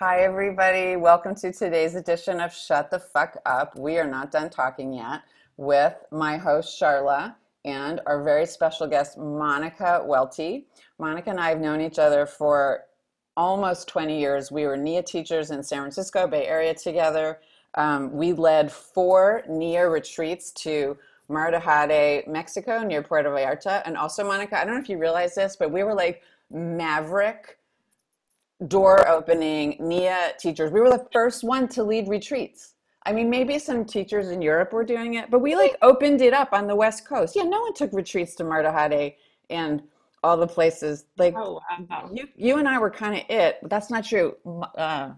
Hi, everybody. Welcome to today's edition of Shut the Fuck Up. We are not done talking yet with my host, Sharla, and our very special guest, Monica Welty. Monica and I have known each other for almost 20 years. We were NIA teachers in San Francisco, Bay Area together. We led 4 NIA retreats to Mar de Jade, Mexico, near Puerto Vallarta. And also, Monica, I don't know if you realize this, but we were like maverick door opening NIA teachers. We were the first one to lead retreats. I mean, maybe some teachers in Europe were doing it, but we like opened it up on the West Coast. Yeah, no one took retreats to Mar de Jade and all the places. Like, oh, wow. You and I were kind of it, but that's not true.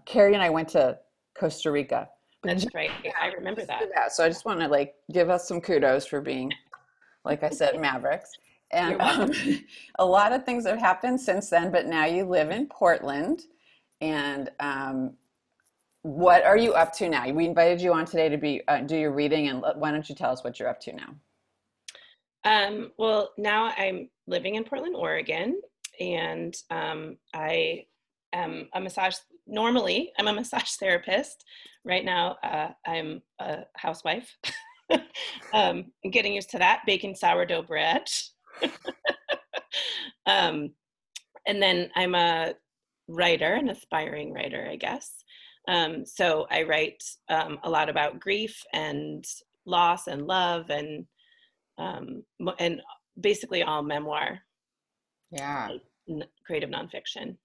Carrie and I went to Costa Rica. That's right. Yeah, I remember that. So I just want to like give us some kudos for being, like I said, mavericks. And a lot of things have happened since then, but now you live in Portland. And what are you up to now? We invited you on today to do your reading, and why don't you tell us what you're up to now? Well, now I'm living in Portland, Oregon, and I am a massage, normally I'm a massage therapist. Right now I'm a housewife. I'm getting used to that, baking sourdough bread. And then I'm a writer, an aspiring writer, I guess. So I write a lot about grief and loss and love and basically all memoir. Yeah. Creative nonfiction.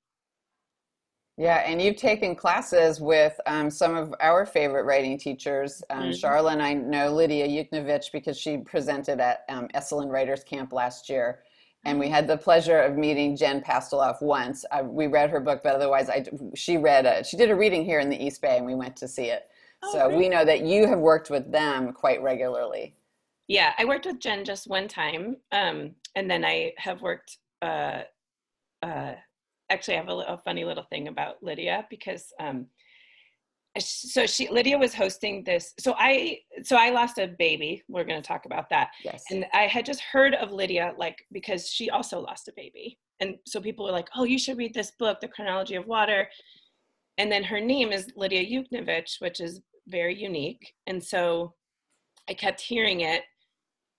Yeah, and you've taken classes with some of our favorite writing teachers. Sharla and I know Lidia Yuknavitch because she presented at Esalen Writers Camp last year. And we had the pleasure of meeting Jen Pasteloff once. We read her book, but otherwise she did a reading here in the East Bay and we went to see it. Oh, so great. We know that you have worked with them quite regularly. Yeah, I worked with Jen just one time. And then I have worked... Actually, I have a funny little thing about Lidia because, Lidia was hosting this. So I lost a baby. We're going to talk about that. Yes. And I had just heard of Lidia, like, because she also lost a baby. And so people were like, oh, you should read this book, The Chronology of Water. And then her name is Lidia Yuknavitch, which is very unique. And so I kept hearing it.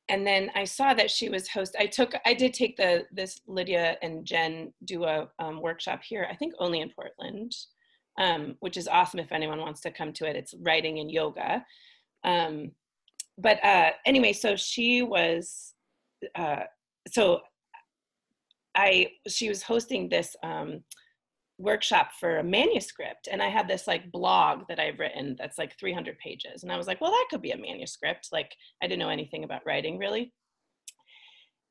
And then I saw that she was I did take this Lidia and Jen do a workshop here, I think only in Portland, which is awesome if anyone wants to come to it. It's writing and yoga. Anyway, so she was, she was hosting this workshop for a manuscript, and I had this like blog that I've written that's like 300 pages, and I was like, well, that could be a manuscript. Like, I didn't know anything about writing really,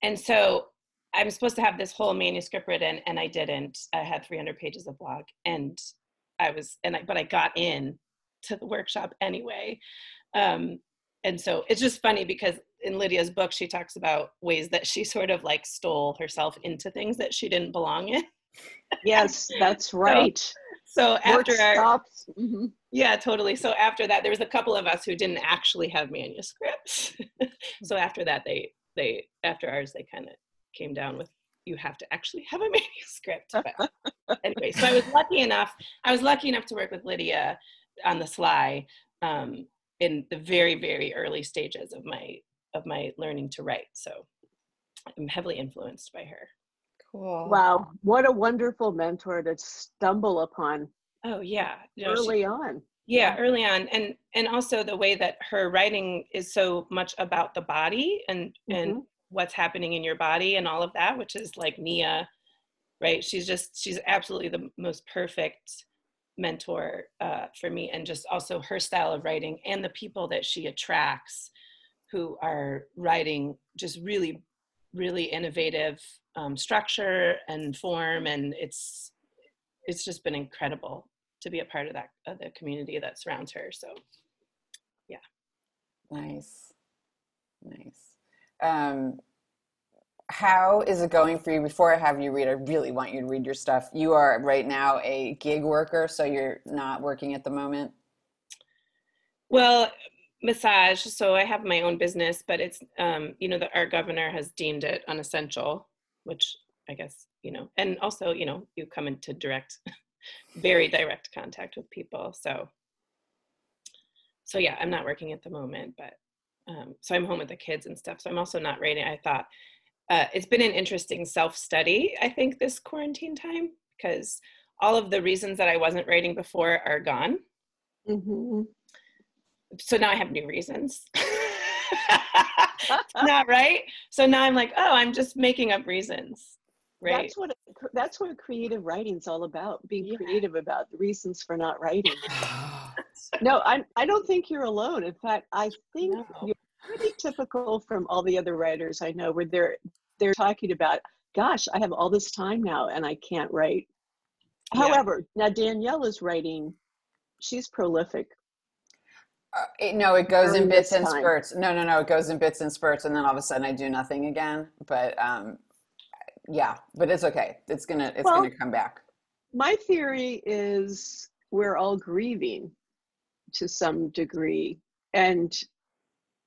and so I'm supposed to have this whole manuscript written, and I didn't. I had 300 pages of blog, but I got in to the workshop anyway, and so it's just funny because in Lidia's book she talks about ways that she sort of like stole herself into things that she didn't belong in. Yes, that's right. So after workshops. Mm-hmm. Yeah, totally. So after that, there was a couple of us who didn't actually have manuscripts. So after that, they kind of came down with, you have to actually have a manuscript. But anyway, so I was lucky enough to work with Lidia on the sly in the very, very early stages of my learning to write. So I'm heavily influenced by her. Cool. Wow, what a wonderful mentor to stumble upon. Oh yeah, early on. Yeah, early on, and also the way that her writing is so much about the body and what's happening in your body and all of that, which is like Nia, right? She's absolutely the most perfect mentor for me, and just also her style of writing and the people that she attracts, who are writing just really, really innovative. Structure and form, and it's just been incredible to be a part of that the community that surrounds her. So yeah, nice. How is it going for you? Before I have you read, I really want you to read your stuff. You are right now a gig worker, so you're not working at the moment? Well, massage. So I have my own business, but it's our governor has deemed it unessential, which I guess, and also, you come into direct very direct contact with people. So yeah, I'm not working at the moment, but so I'm home with the kids and stuff. So I'm also not writing. I thought it's been an interesting self-study, I think, this quarantine time, because all of the reasons that I wasn't writing before are gone. Mm-hmm. So now I have new reasons. Not right. So now I'm like, oh, I'm just making up reasons. Right. That's what creative writing's all about. Being creative about the reasons for not writing. No, I don't think you're alone. In fact, I think you're pretty typical from all the other writers I know, where they're talking about, gosh, I have all this time now and I can't write. However, now Danielle is writing. She's prolific. It goes in bits and spurts. No, it goes in bits and spurts, and then all of a sudden I do nothing again. But yeah, but it's okay. It's gonna come back. My theory is we're all grieving to some degree, and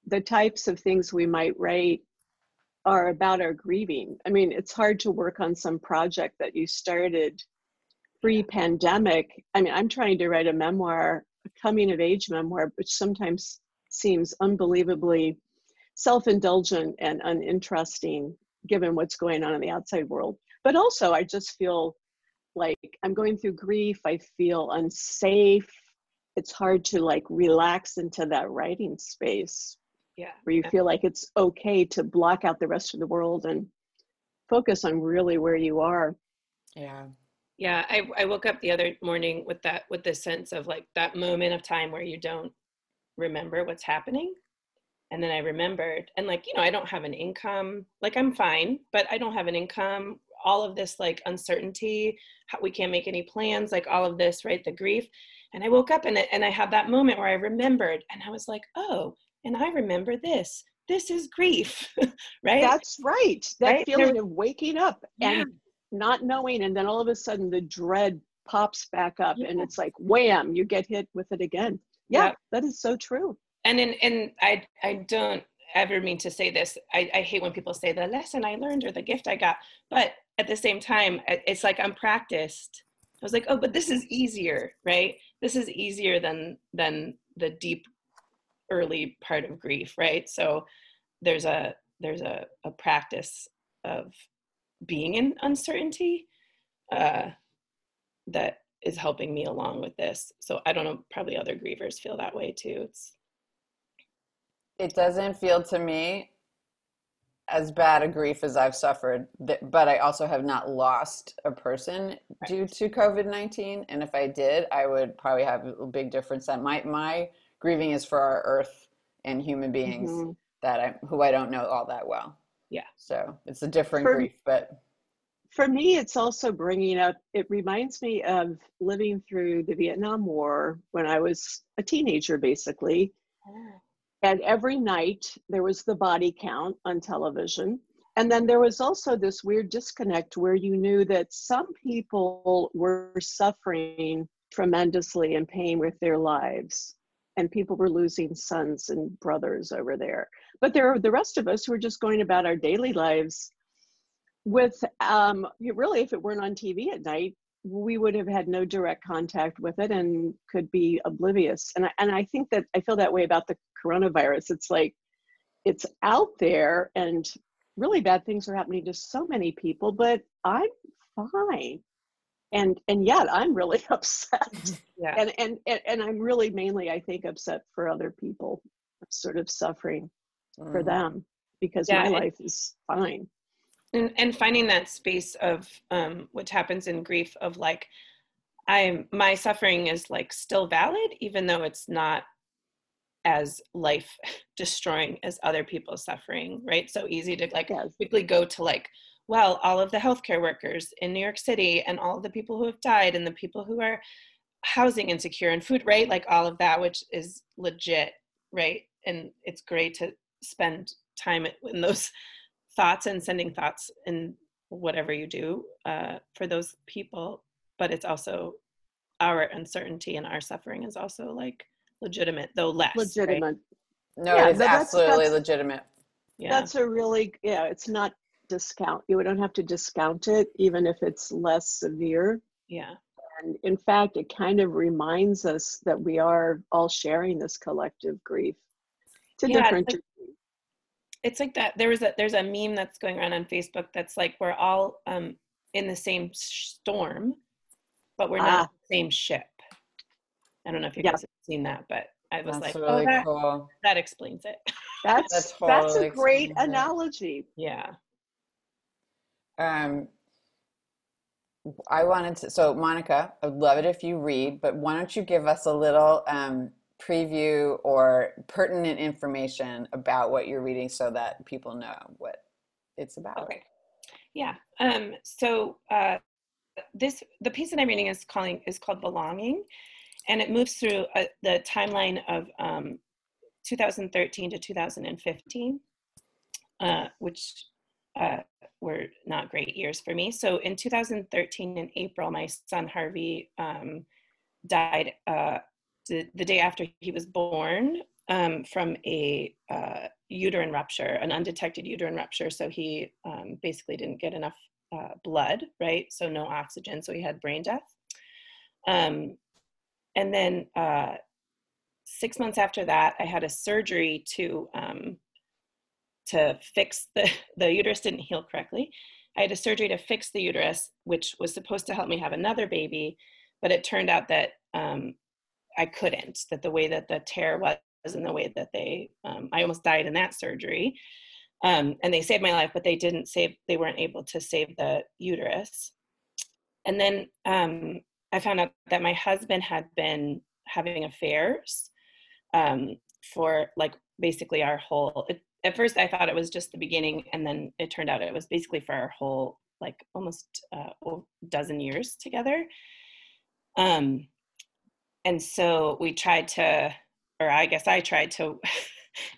the types of things we might write are about our grieving. I mean, it's hard to work on some project that you started pre-pandemic. I mean, I'm trying to write a memoir, a coming of age memoir, which sometimes seems unbelievably self-indulgent and uninteresting given what's going on in the outside world. But also I just feel like I'm going through grief. I feel unsafe. It's hard to like relax into that writing space where you feel like it's okay to block out the rest of the world and focus on really where you are. Yeah. Yeah, I woke up the other morning with this sense of like that moment of time where you don't remember what's happening. And then I remembered, and like, I don't have an income, like I'm fine, but I don't have an income, all of this like uncertainty, we can't make any plans, like all of this, right? The grief. And I woke up and I had that moment where I remembered, and I was like, oh, and I remember this. This is grief, right? That's right. That feeling of waking up and not knowing, and then all of a sudden the dread pops back up and it's like wham, you get hit with it again. That is so true. And I don't ever mean to say this, I hate when people say the lesson I learned or the gift I got, but at the same time it's like I'm practiced. I was like, oh, but this is easier, right? This is easier than the deep early part of grief, right? So there's a practice of being in uncertainty that is helping me along with this. So I don't know, probably other grievers feel that way too. It doesn't feel to me as bad a grief as I've suffered, but I also have not lost a person due to COVID-19. And if I did, I would probably have a big difference. That my grieving is for our earth and human beings that who I don't know all that well. Yeah. So it's a different grief, but. For me, it's also bringing up, it reminds me of living through the Vietnam War when I was a teenager, basically. Oh. And every night there was the body count on television. And then there was also this weird disconnect where you knew that some people were suffering tremendously in pain with their lives. And people were losing sons and brothers over there. But there are the rest of us who are just going about our daily lives with, really, if it weren't on TV at night, we would have had no direct contact with it and could be oblivious. And I think that I feel that way about the coronavirus. It's like, it's out there and really bad things are happening to so many people, but I'm fine. And yet I'm really upset. Yeah. And I'm really mainly, I think, upset for other people. I'm sort of suffering for them because my life is fine. And finding that space of what happens in grief of like, my suffering is like still valid, even though it's not as life destroying as other people's suffering, right? So easy to like quickly go to like, well, all of the healthcare workers in New York City and all of the people who have died and the people who are housing insecure and food, right? Like all of that, which is legit, right? And it's great to spend time in those thoughts and sending thoughts in whatever you do for those people. But it's also our uncertainty and our suffering is also like legitimate, though less. Legitimate. Right? No, yeah, it's absolutely legitimate. Yeah. That's a really, it's not discount. You don't have to discount it, even if it's less severe. Yeah. And in fact, it kind of reminds us that we are all sharing this collective grief to different degrees. It's like that. There's a meme that's going around on Facebook that's like, we're all in the same storm, but we're not the same ship. I don't know if you guys have seen that, but I was really cool. That explains it. That's a great analogy. Yeah. I wanted to, so Monica, I'd love it if you read, but why don't you give us a little preview or pertinent information about what you're reading so that people know what it's about. Okay. Yeah. The piece that I'm reading is called Belonging, and it moves through the timeline of 2013 to 2015, which were not great years for me. So in 2013, in April, my son Harvey died the day after he was born from a uterine rupture, an undetected uterine rupture. So he basically didn't get enough blood, right? So no oxygen, so he had brain death. And then 6 months after that, I had a surgery to fix the uterus didn't heal correctly. I had a surgery to fix the uterus, which was supposed to help me have another baby, but it turned out that I couldn't, that the way that the tear was and the way that they, I almost died in that surgery. And they saved my life, but they weren't able to save the uterus. And then I found out that my husband had been having affairs for like basically our whole, at first I thought it was just the beginning, and then it turned out it was basically for our whole, like almost dozen years together. And so we tried to, or I guess I tried to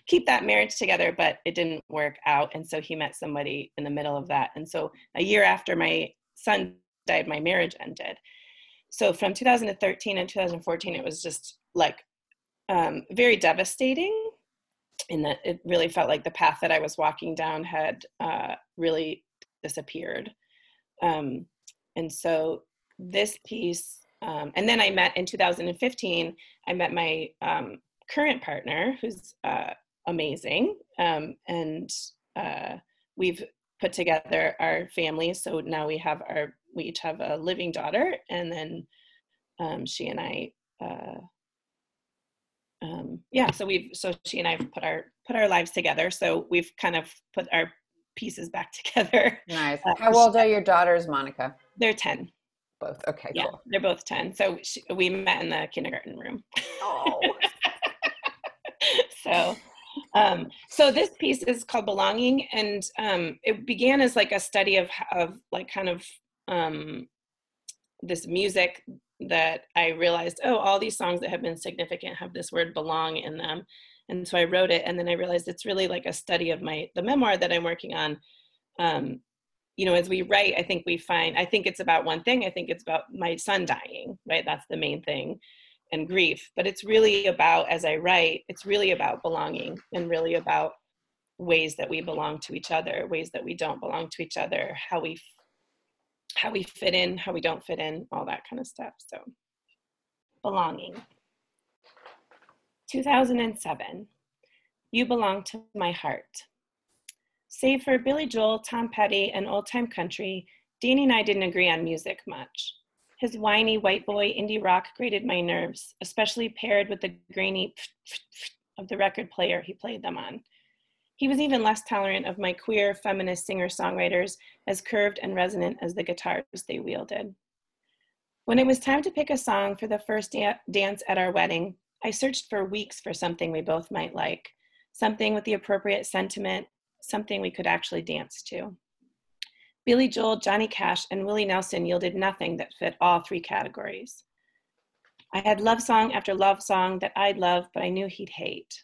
keep that marriage together, but it didn't work out. And so he met somebody in the middle of that. And so a year after my son died, my marriage ended. So from 2013 and 2014, it was just like very devastating. And that it really felt like the path that I was walking down had really disappeared. And so this piece, and then I met in 2015, I met my current partner, who's amazing. And we've put together our family. So now we each have a living daughter, and then she and I, so she and I have put our lives together. So we've kind of put our pieces back together. Nice. How old are your daughters, Monica? They're 10. Both. Okay, yeah, cool. They're both 10. So we met in the kindergarten room. Oh. So this piece is called Belonging, and it began as like a study of like kind of this music that I realized, all these songs that have been significant have this word belong in them. And so I wrote it, and then I realized it's really like a study of the memoir that I'm working on. As we write, I think it's about one thing. I think it's about my son dying, right? That's the main thing, and grief. But it's really about, as I write, it's really about belonging, and really about ways that we belong to each other, ways that we don't belong to each other, how we fit in, how we don't fit in, all that kind of stuff. So, belonging. 2007, you belong to my heart. Save for Billy Joel, Tom Petty, and old-time country, Danny and I didn't agree on music much. His whiny white boy indie rock grated my nerves, especially paired with the grainy of the record player he played them on. He was even less tolerant of my queer feminist singer-songwriters, as curved and resonant as the guitars they wielded. When it was time to pick a song for the first dance at our wedding, I searched for weeks for something we both might like, something with the appropriate sentiment, something we could actually dance to. Billy Joel, Johnny Cash, and Willie Nelson yielded nothing that fit all three categories. I had love song after love song that I'd love, but I knew he'd hate.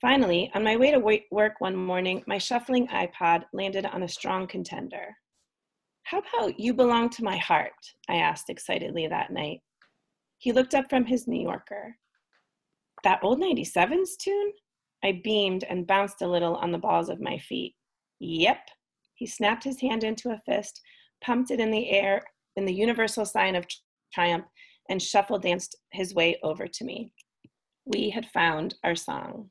Finally, on my way to work one morning, my shuffling iPod landed on a strong contender. How about You Belong to My Heart? I asked excitedly that night. He looked up from his New Yorker. That old 97s tune? I beamed and bounced a little on the balls of my feet. Yep. He snapped his hand into a fist, pumped it in the air in the universal sign of triumph and shuffle danced his way over to me. We had found our song.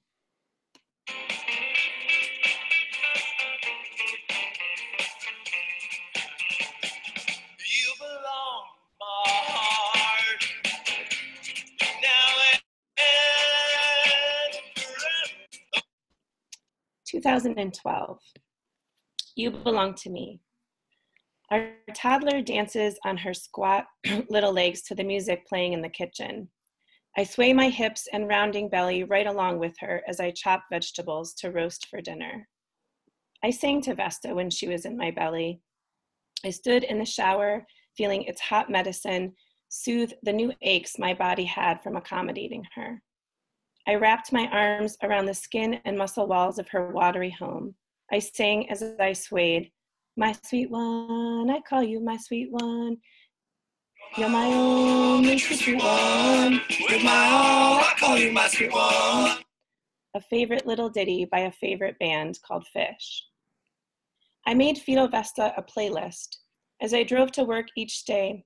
"2012, you belong to me." Our toddler dances on her squat little legs to the music playing in the kitchen. I sway my hips and rounding belly right along with her as I chop vegetables to roast for dinner. I sang to Vesta when she was in my belly. I stood in the shower, feeling its hot medicine soothe the new aches my body had from accommodating her. I wrapped my arms around the skin and muscle walls of her watery home. I sang as I swayed, "My sweet one, I call you my sweet one. You're my only sweet one. With my all, I call you my sweet one." A favorite little ditty by a favorite band called Fish. I made Fido Vesta a playlist. As I drove to work each day,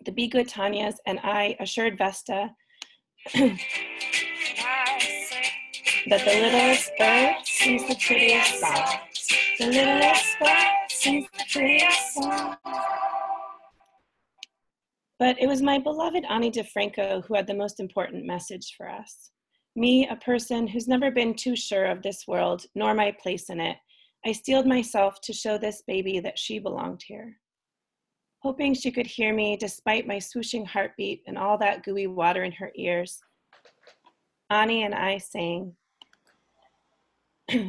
the Be Good Tanyas and I assured Vesta that the littlest bird sings the prettiest song. The littlest bird sings the prettiest song. But it was my beloved Ani DeFranco who had the most important message for us. Me, a person who's never been too sure of this world, nor my place in it, I steeled myself to show this baby that she belonged here. Hoping she could hear me despite my swooshing heartbeat and all that gooey water in her ears, Ani and I sang, "You're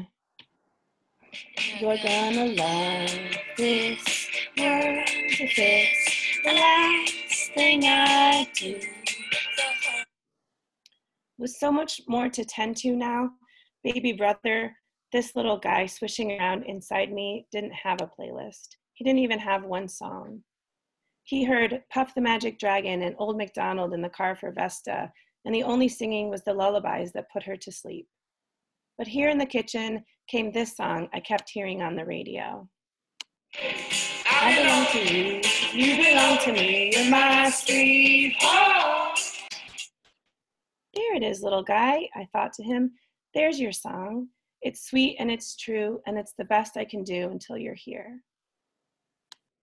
gonna love this world if it's the last thing I do." With so much more to tend to now, baby brother, this little guy swishing around inside me, didn't have a playlist. He didn't even have one song. He heard Puff the Magic Dragon and Old McDonald in the car for Vesta, and the only singing was the lullabies that put her to sleep. But here in the kitchen came this song I kept hearing on the radio. "I belong to you, you belong to me, you're my sweetheart." "There it is, little guy," I thought to him. "There's your song. It's sweet and it's true, and it's the best I can do until you're here."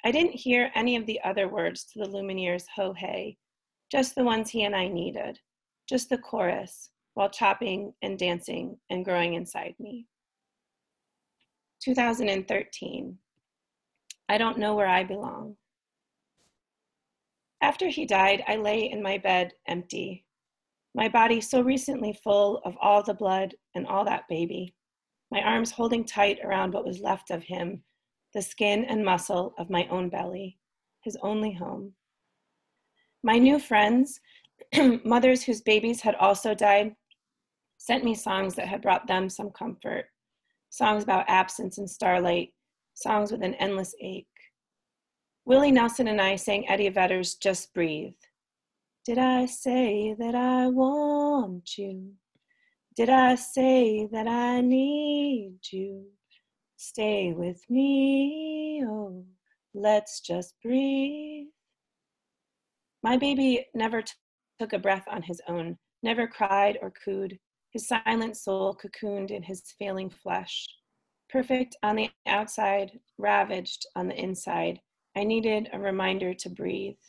I didn't hear any of the other words to the Lumineers' "Ho-Hey," just the ones he and I needed. Just the chorus, while chopping and dancing and growing inside me. 2013, I don't know where I belong. After he died, I lay in my bed empty, my body so recently full of all the blood and all that baby, my arms holding tight around what was left of him, the skin and muscle of my own belly, his only home. My new friends, mothers whose babies had also died, sent me songs that had brought them some comfort, songs about absence and starlight, songs with an endless ache. Willie Nelson and I sang Eddie Vedder's "Just Breathe." "Did I say that I want you? Did I say that I need you? Stay with me, oh, let's just breathe." My baby never took a breath on his own, never cried or cooed, his silent soul cocooned in his failing flesh. Perfect on the outside, ravaged on the inside, I needed a reminder to breathe.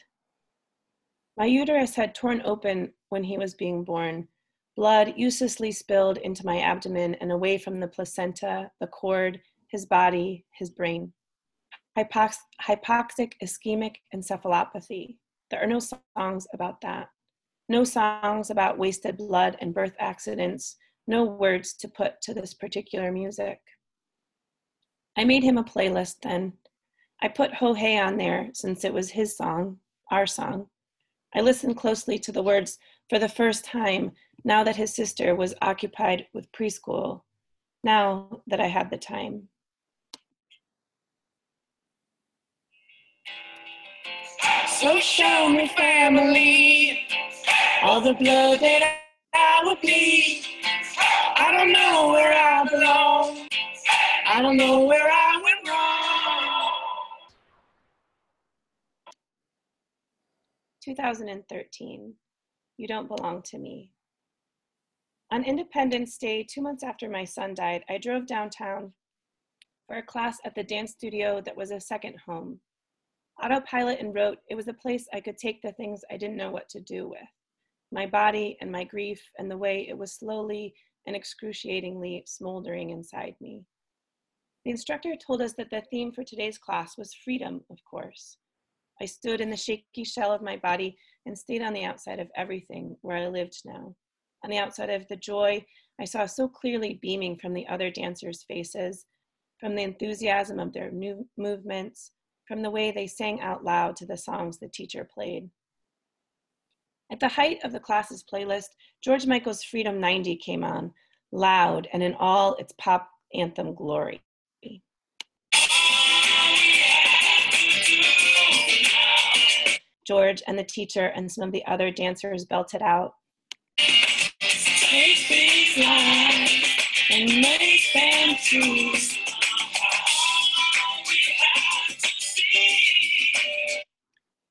My uterus had torn open when he was being born, blood uselessly spilled into my abdomen and away from the placenta, the cord, his body, his brain. Hypoxic ischemic encephalopathy. There are no songs about that. No songs about wasted blood and birth accidents, no words to put to this particular music. I made him a playlist then. I put "Ho Hey" on there since it was his song, our song. I listened closely to the words for the first time now that his sister was occupied with preschool, now that I had the time. "So show me, family, all the blood that I would bleed. I don't know where I belong. I don't know where I went wrong." 2013, You Don't Belong to Me. On Independence Day, 2 months after my son died, I drove downtown for a class at the dance studio that was a second home. Autopilot and wrote, it was a place I could take the things I didn't know what to do with, my body and my grief and the way it was slowly and excruciatingly smoldering inside me. The instructor told us that the theme for today's class was freedom, of course. I stood in the shaky shell of my body and stayed on the outside of everything where I lived now, on the outside of the joy I saw so clearly beaming from the other dancers' faces, from the enthusiasm of their new movements, from the way they sang out loud to the songs the teacher played. At the height of the class's playlist, George Michael's Freedom 90 came on, loud and in all its pop anthem glory. George and the teacher and some of the other dancers belted out, "Take these lives and make them choose."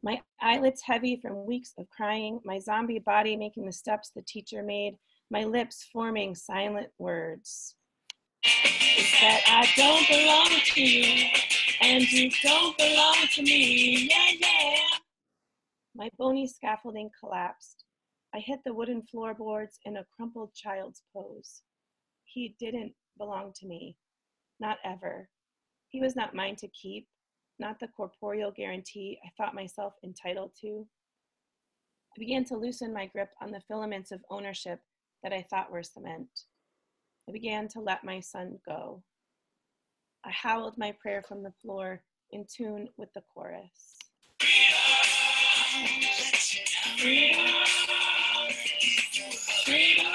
My eyelids heavy from weeks of crying, my zombie body making the steps the teacher made, my lips forming silent words. It's that I don't belong to you, and you don't belong to me, yeah, yeah. My bony scaffolding collapsed. I hit the wooden floorboards in a crumpled child's pose. He didn't belong to me, not ever. He was not mine to keep. Not the corporeal guarantee I thought myself entitled to. I began to loosen my grip on the filaments of ownership that I thought were cement. I began to let my son go. I howled my prayer from the floor in tune with the chorus. Freedom, freedom, freedom.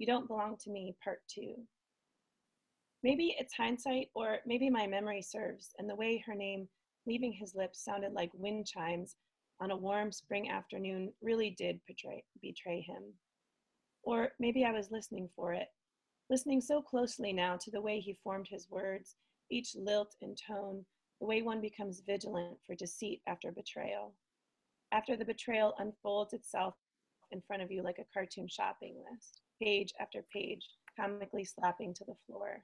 You Don't Belong to Me, Part 2. Maybe it's hindsight, or maybe my memory serves, and the way her name leaving his lips sounded like wind chimes on a warm spring afternoon really did betray him. Or maybe I was listening for it, listening so closely now to the way he formed his words, each lilt and tone, the way one becomes vigilant for deceit after betrayal. After the betrayal unfolds itself in front of you like a cartoon shopping list, page after page, comically slapping to the floor.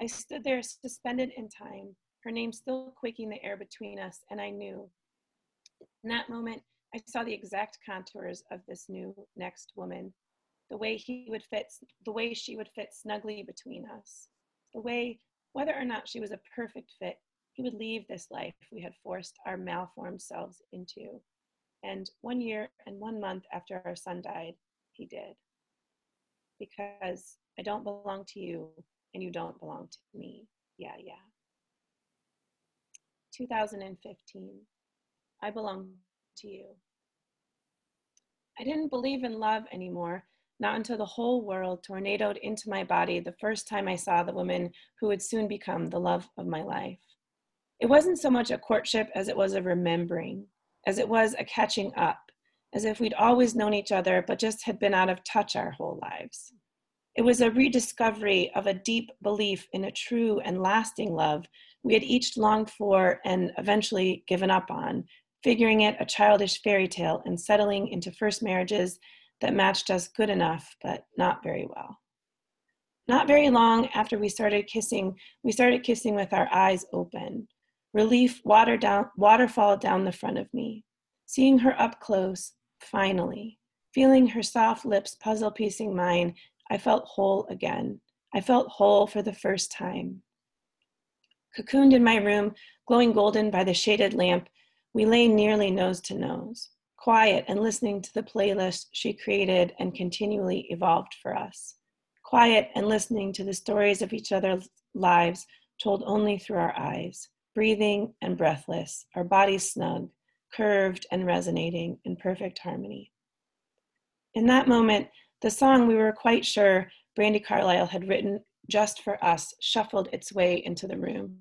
I stood there suspended in time, her name still quaking the air between us, and I knew. In that moment, I saw the exact contours of this new next woman, the way he would fit, the way she would fit snugly between us, the way, whether or not she was a perfect fit, he would leave this life we had forced our malformed selves into. And 1 year and 1 month after our son died, he did. Because I don't belong to you, and you don't belong to me. Yeah, yeah. 2015, I belong to you. I didn't believe in love anymore, not until the whole world tornadoed into my body the first time I saw the woman who would soon become the love of my life. It wasn't so much a courtship as it was a remembering, as it was a catching up, as if we'd always known each other, but just had been out of touch our whole lives. It was a rediscovery of a deep belief in a true and lasting love we had each longed for and eventually given up on, figuring it a childish fairy tale and settling into first marriages that matched us good enough, but not very well. Not very long after we started kissing with our eyes open. Relief waterfall down the front of me, seeing her up close, finally, feeling her soft lips puzzle piecing mine, I felt whole again. I felt whole for the first time. Cocooned in my room, glowing golden by the shaded lamp, we lay nearly nose to nose, quiet and listening to the playlist she created and continually evolved for us, quiet and listening to the stories of each other's lives told only through our eyes. Breathing and breathless, our bodies snug, curved and resonating in perfect harmony. In that moment, the song we were quite sure Brandy Carlisle had written just for us shuffled its way into the room.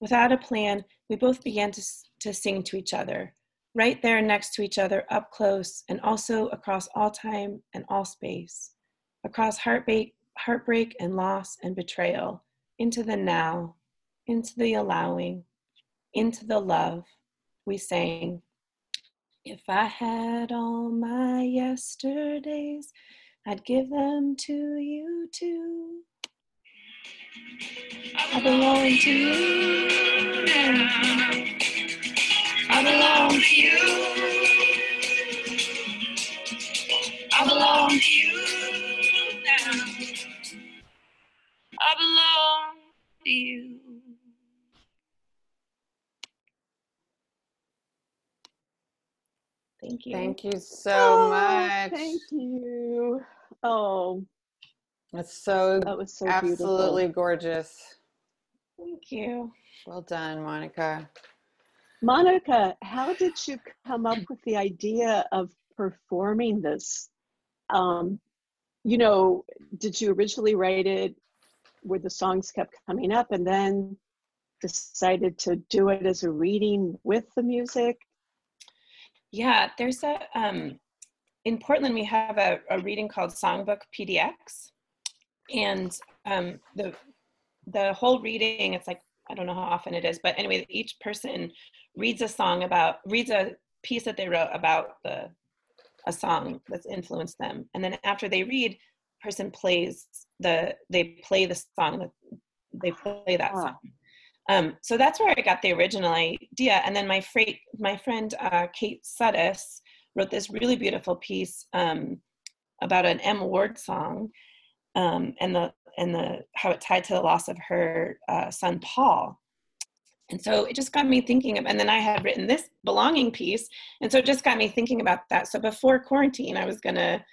Without a plan, we both began to sing to each other. right there next to each other, up close, and also across all time and all space, across heartbreak and loss and betrayal, into the now, into the allowing, into the love. We sang, if I had all my yesterdays, I'd give them to you too. I belong to you now. I belong to you. I belong to you now. I belong to you. Thank you. Thank you so much. Thank you. Oh. That's so, that was so absolutely beautiful. Gorgeous. Thank you. Well done, Monica. Monica, how did you come up with the idea of performing this? You know, did you originally write it where the songs kept coming up and then decided to do it as a reading with the music? Yeah, there's a, in Portland, we have a reading called Songbook PDX. And the whole reading, it's like, I don't know how often it is, but anyway, each person reads a song about, reads a piece that they wrote about a song that's influenced them. And then after they read, person plays they play that song. So that's where I got the original idea. And then my friend Kate Suttis wrote this really beautiful piece about an M. Ward song, and how it tied to the loss of her son Paul. And so it just got me thinking of, and then I had written this belonging piece, and so it just got me thinking about that. So before quarantine, I was gonna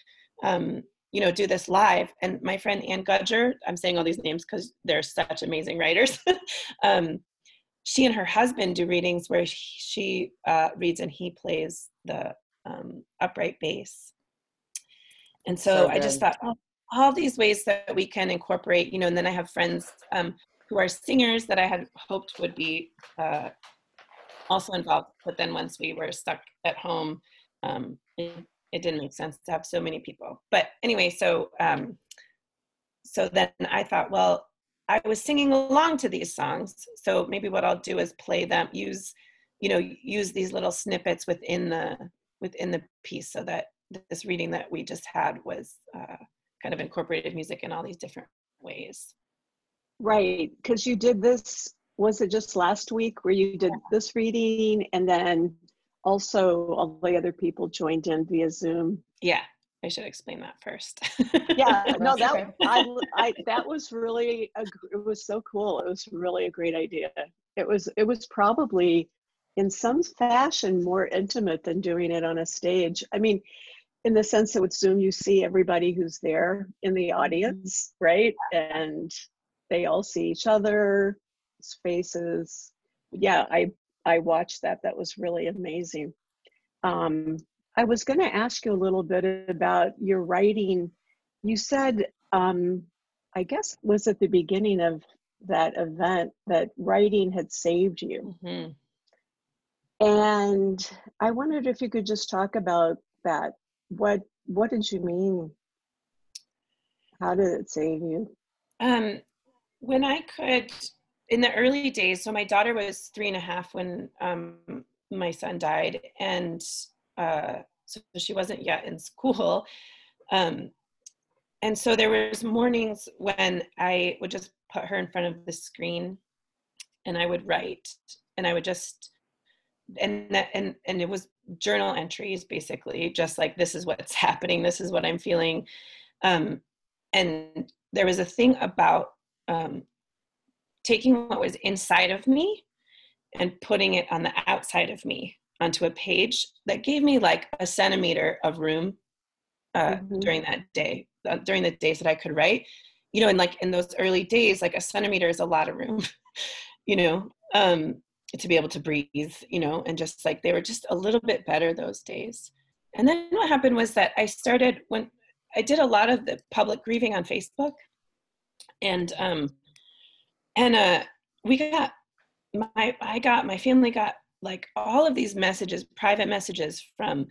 do this live, and my friend Ann Gudger, I'm saying all these names because they're such amazing writers. She and her husband do readings where she reads and he plays the upright bass. And so I just thought, oh, all these ways that we can incorporate, and then I have friends who are singers that I had hoped would be also involved. But then once we were stuck at home, it didn't make sense to have so many people. But anyway, so then I thought, well, I was singing along to these songs, so maybe what I'll do is play them, use these little snippets within the piece, so that this reading that we just had was kind of incorporated music in all these different ways. Right, because you did this, was it just last week where you did this reading, and then also, all the other people joined in via Zoom. Yeah, I should explain that first. Yeah, no, that was really, it was so cool. It was really a great idea. It was probably, in some fashion, more intimate than doing it on a stage. I mean, in the sense that with Zoom, you see everybody who's there in the audience, right? And they all see each other, faces. Yeah, I watched that. That was really amazing. I was going to ask you a little bit about your writing. You said, I guess, was at the beginning of that event that writing had saved you. Mm-hmm. And I wondered if you could just talk about that. What did you mean? How did it save you? When I could... In the early days, so my daughter was 3.5 when my son died, and so she wasn't yet in school. And so there was mornings when I would just put her in front of the screen, and I would write, and I would just, and it was journal entries, basically, just like, this is what's happening, this is what I'm feeling. And there was a thing about, taking what was inside of me and putting it on the outside of me onto a page that gave me like a centimeter of room during that day, during the days that I could write, and like in those early days, like a centimeter is a lot of room, to be able to breathe, and just like, they were just a little bit better those days. And then what happened was that I started, when I did a lot of the public grieving on Facebook, and I got my family got like all of these messages, private messages from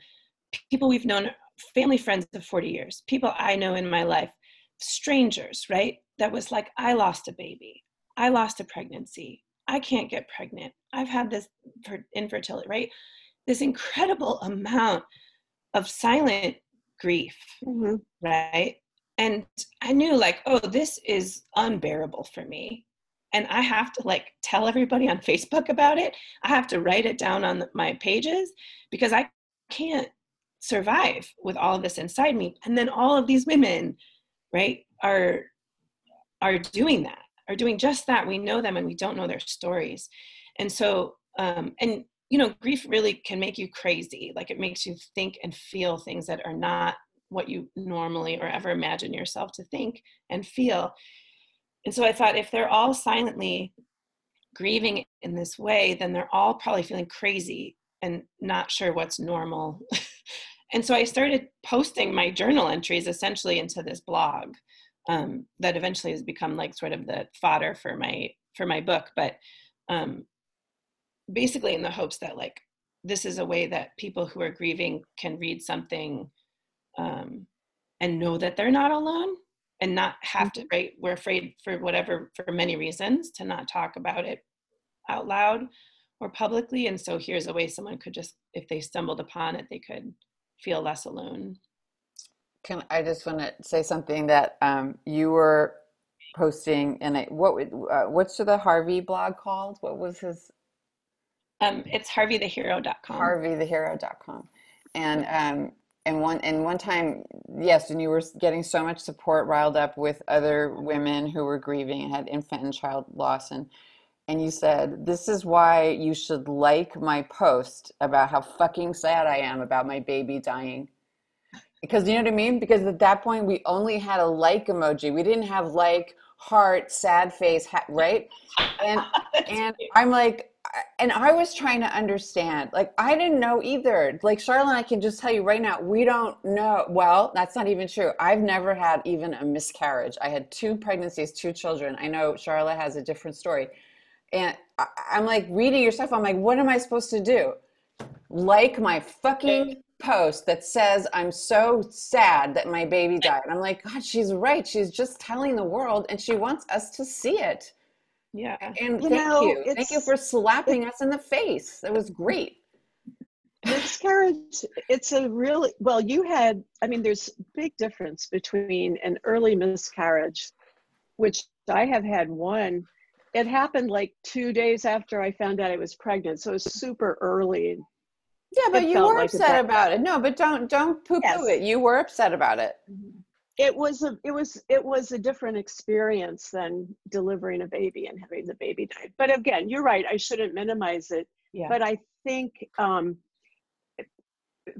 people we've known, family friends of 40 years, people I know in my life, strangers, right? That was like, I lost a baby. I lost a pregnancy. I can't get pregnant. I've had this infertility, right? This incredible amount of silent grief, mm-hmm. right? And I knew like, oh, this is unbearable for me. And I have to like tell everybody on Facebook about it. I have to write it down on my pages because I can't survive with all of this inside me. And then all of these women, right, are doing that, are doing just that. We know them and we don't know their stories. And so, and you know, grief really can make you crazy. Like it makes you think and feel things that are not what you normally or ever imagine yourself to think and feel. And so I thought, if they're all silently grieving in this way, then they're all probably feeling crazy and not sure what's normal. And so I started posting my journal entries essentially into this blog that eventually has become like sort of the fodder for my book. But basically in the hopes that like, this is a way that people who are grieving can read something and know that they're not alone. And not have to, right? We're afraid for many reasons to not talk about it out loud or publicly. And so here's a way someone could just, if they stumbled upon it, they could feel less alone. I just want to say something that you were posting in a, what's the Harvey blog called? What was his? It's harveythehero.com. Harveythehero.com. And one time, yes, and you were getting so much support, riled up with other women who were grieving and had infant and child loss. And you said, this is why you should like my post about how fucking sad I am about my baby dying. Because, you know what I mean? Because at that point, we only had a like emoji. We didn't have like, heart, sad face, right? And I'm like, and I was trying to understand, like, I didn't know either. Like, Charlotte, I can just tell you right now, we don't know. Well, that's not even true. I've never had even a miscarriage. I had 2 pregnancies, 2 children. I know Charlotte has a different story. And I'm like reading your stuff. I'm like, what am I supposed to do? Like my fucking post that says I'm so sad that my baby died. And I'm like, God, she's right. She's just telling the world and she wants us to see it. Yeah. And thank you for slapping us in the face. That was great. Miscarriage, it's a really, well, you had, I mean, there's a big difference between an early miscarriage, which I have had one. It happened like 2 days after I found out I was pregnant. So it was super early. Yeah, but you were upset about it. No, but don't poo-poo it. You were upset about it. It was a different experience than delivering a baby and having the baby die. But again, you're right. I shouldn't minimize it. Yeah. But I think,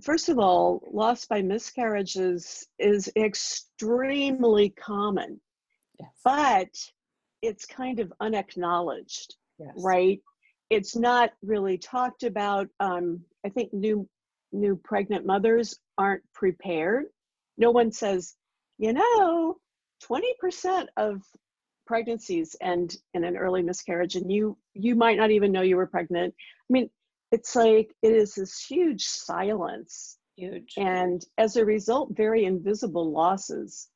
first of all, loss by miscarriages is extremely common. Yes. But it's kind of unacknowledged, yes. right? It's not really talked about. I think new pregnant mothers aren't prepared. No one says, you know, 20% of pregnancies end in an early miscarriage, and you might not even know you were pregnant. I mean, it's like it is this huge silence, and as a result, very invisible losses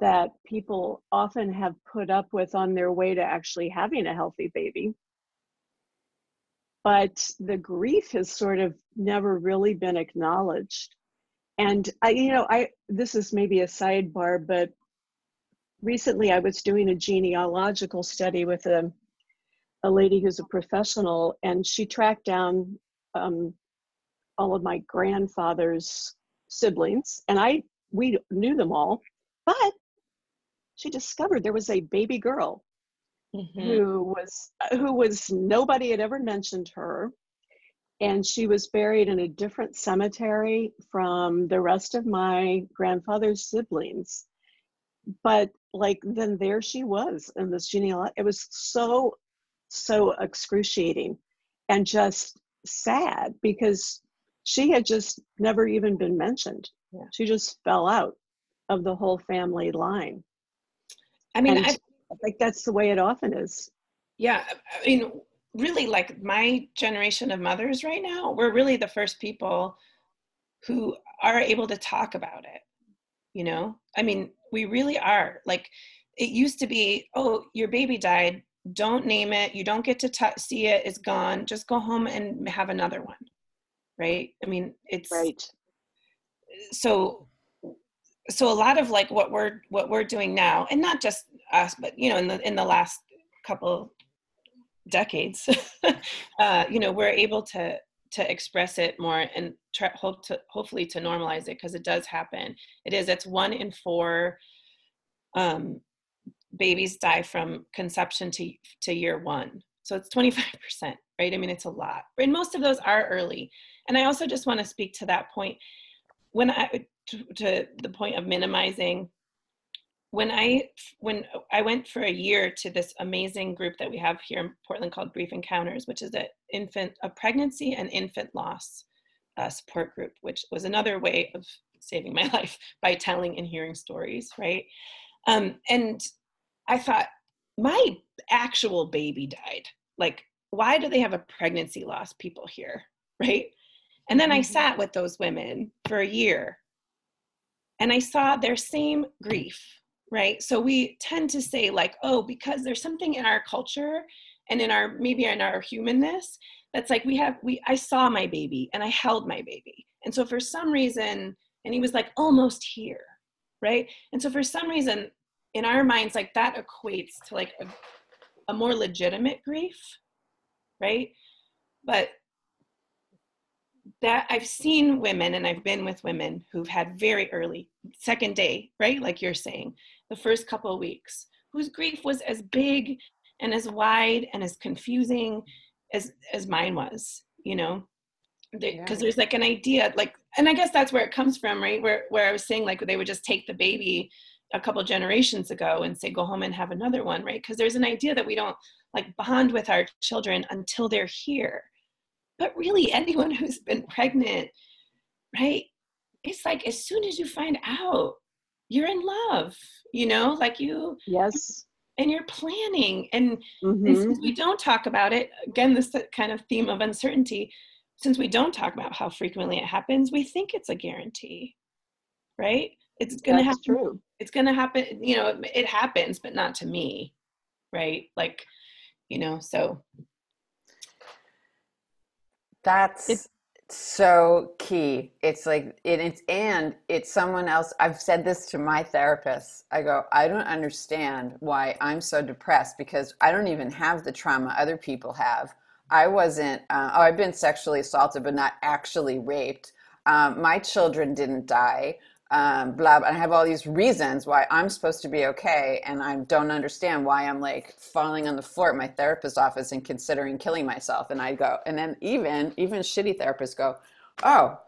that people often have put up with on their way to actually having a healthy baby. But the grief has sort of never really been acknowledged. And this is maybe a sidebar, but recently I was doing a genealogical study with a lady who's a professional, and she tracked down all of my grandfather's siblings, and we knew them all, but she discovered there was a baby girl mm-hmm. who was nobody had ever mentioned her. And she was buried in a different cemetery from the rest of my grandfather's siblings. But like, then there she was in this genealogy. It was so, so excruciating and just sad because she had just never even been mentioned. Yeah. She just fell out of the whole family line. I mean, I think that's the way it often is. Yeah. I mean, really like my generation of mothers right now, we're really the first people who are able to talk about it. You know, I mean, we really are. Like, it used to be, oh, your baby died. Don't name it. You don't get to see it. It's gone. Just go home and have another one. Right. I mean, it's right. So a lot of like what we're doing now, and not just us, but, you know, in the last couple decades, you know, we're able to express it more and try, hopefully to normalize it, because it does happen. It's 1 in 4 babies die from conception to year one. So it's 25%, right? I mean, it's a lot. And most of those are early. And I also just want to speak to that point. To the point of minimizing, when I went for a year to this amazing group that we have here in Portland called Brief Encounters, which is a pregnancy and infant loss support group, which was another way of saving my life by telling and hearing stories, right? And I thought, my actual baby died. Like, why do they have a pregnancy loss people here, right? And then I sat with those women for a year and I saw their same grief, right? So we tend to say like, oh, because there's something in our culture and in our humanness, that's like I saw my baby and I held my baby. And so for some reason, and he was like almost here, right? And so for some reason in our minds, like that equates to like a more legitimate grief, right? But that I've seen women, and I've been with women who've had very early, second day, right? Like you're saying, the first couple of weeks, whose grief was as big and as wide and as confusing as mine was, you know, because there's like an idea, like, and I guess that's where it comes from, right? Where I was saying like, they would just take the baby a couple generations ago and say, go home and have another one, right? Because there's an idea that we don't like bond with our children until they're here. But really, anyone who's been pregnant, right? It's like, as soon as you find out, you're in love, you know, like you, yes, and you're planning. And since we don't talk about it, again, this kind of theme of uncertainty, since we don't talk about how frequently it happens, we think it's a guarantee, right? It's going to happen. True. It's going to happen, you know, it happens, but not to me, right? Like, you know, so. That's so key. It's like, it's someone else. I've said this to my therapist. I go, I don't understand why I'm so depressed because I don't even have the trauma other people have. I wasn't, I've been sexually assaulted, but not actually raped. My children didn't die, blah, blah. I have all these reasons why I'm supposed to be okay. And I don't understand why I'm like falling on the floor at my therapist's office and considering killing myself. And I go, and then even shitty therapists go, oh,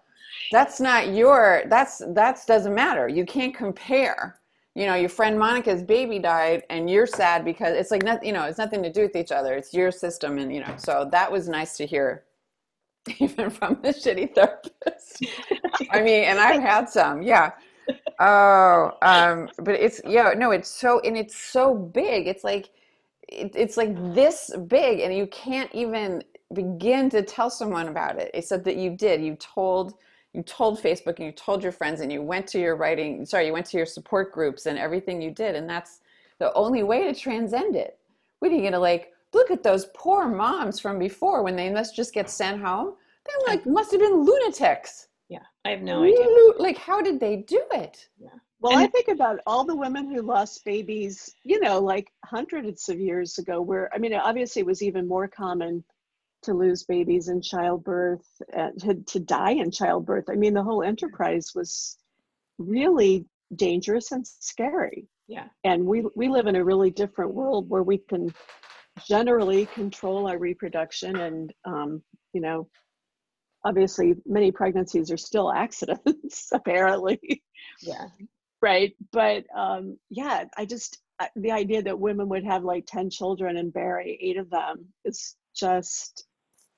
that's not your, that's doesn't matter. You can't compare, you know, your friend Monica's baby died and you're sad because it's like, not, you know, it's nothing to do with each other. It's your system. And, you know, so that was nice to hear. Even from the shitty therapist. I mean, and I've had some, yeah. Oh, but it's, yeah, no, it's so, and it's so big. It's like, it's like this big and you can't even begin to tell someone about it, except that you did. You told Facebook and you told your friends and you went to your you went to your support groups and everything you did. And that's the only way to transcend it. What are you going to like, look at those poor moms from before when they must just get sent home. They like must have been lunatics. Yeah, I have no idea. Like, how did they do it? Yeah. Well, I think about all the women who lost babies, you know, like hundreds of years ago, where, I mean, obviously it was even more common to lose babies in childbirth, to die in childbirth. I mean, the whole enterprise was really dangerous and scary. Yeah. And we live in a really different world where we can generally control our reproduction, and you know, obviously many pregnancies are still accidents apparently, yeah, right? But yeah, I just, the idea that women would have like 10 children and bury 8 of them is just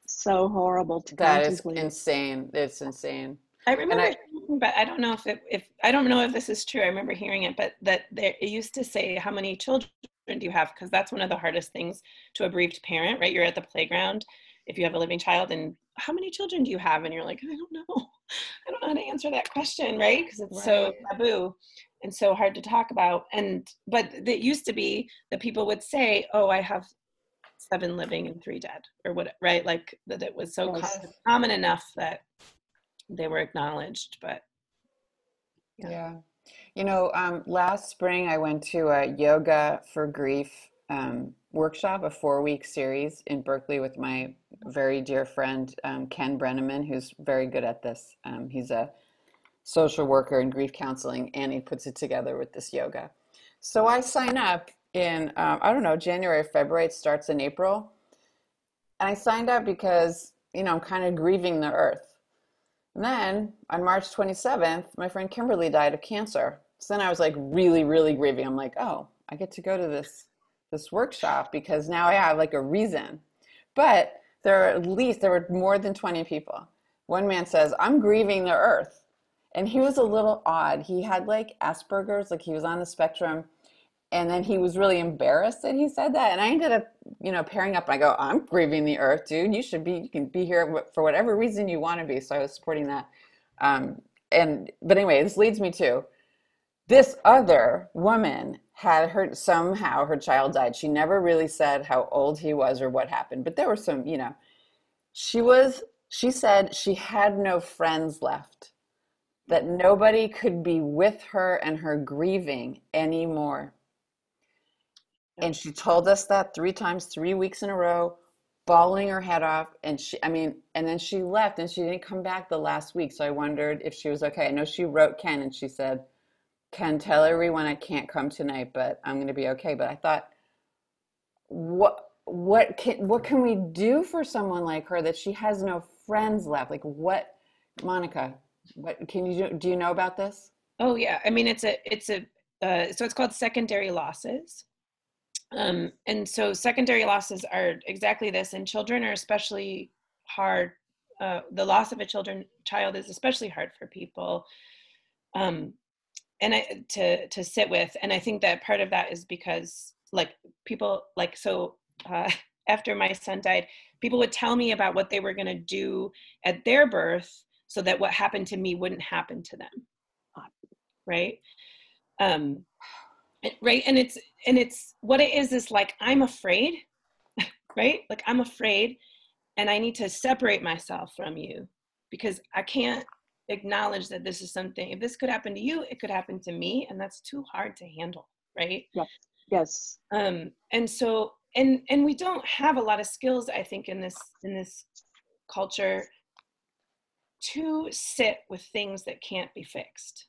so horrible to contemplate. That is insane. It's insane. I remember thinking, but I don't know if I don't know if this is true. I remember hearing it, but that it used to say how many children do you have? Because that's one of the hardest things to a bereaved parent, right? You're at the playground if you have a living child, and how many children do you have? And you're like, I don't know. I don't know how to answer that question, right? Because it's so taboo and so hard to talk about. And but it used to be that people would say, oh, I have 7 living and 3 dead, or what, right? Like that it was so common enough that they were acknowledged, but yeah. You know, last spring I went to a yoga for grief workshop, a 4-week series in Berkeley with my very dear friend, Ken Brenneman, who's very good at this. He's a social worker in grief counseling, and he puts it together with this yoga. So I sign up in, I don't know, January or February. It starts in April. And I signed up because, you know, I'm kind of grieving the earth. And then on March 27th, my friend Kimberly died of cancer. So then I was like really, really grieving. I'm like, oh, I get to go to this workshop because now I have like a reason. But there were more than 20 people. One man says, I'm grieving the earth. And he was a little odd. He had like Asperger's, like he was on the spectrum. And then he was really embarrassed that he said that. And I ended up, you know, pairing up. And I go, I'm grieving the earth, dude. You can be here for whatever reason you want to be. So I was supporting that. But anyway, this leads me to this other woman had her, somehow her child died. She never really said how old he was or what happened, but there were some, you know, she said she had no friends left, that nobody could be with her and her grieving anymore. And she told us that 3 times, 3 weeks in a row, bawling her head off. And then she left and she didn't come back the last week. So I wondered if she was okay. I know she wrote Ken and she said, Ken, tell everyone I can't come tonight, but I'm going to be okay. But I thought, what can we do for someone like her that she has no friends left? Like what, Monica, what can you do? Do you know about this? Oh yeah. I mean, so it's called secondary losses. And so secondary losses are exactly this, and children are especially hard. The loss of a child is especially hard for people to sit with. And I think that part of that is because after my son died, people would tell me about what they were going to do at their birth so that what happened to me wouldn't happen to them. Right. Right. And it's what it is like, I'm afraid, right? Like I'm afraid and I need to separate myself from you because I can't acknowledge that this is something, if this could happen to you, it could happen to me. And that's too hard to handle. Right. Yes. Yes. And we don't have a lot of skills, I think, in this culture to sit with things that can't be fixed.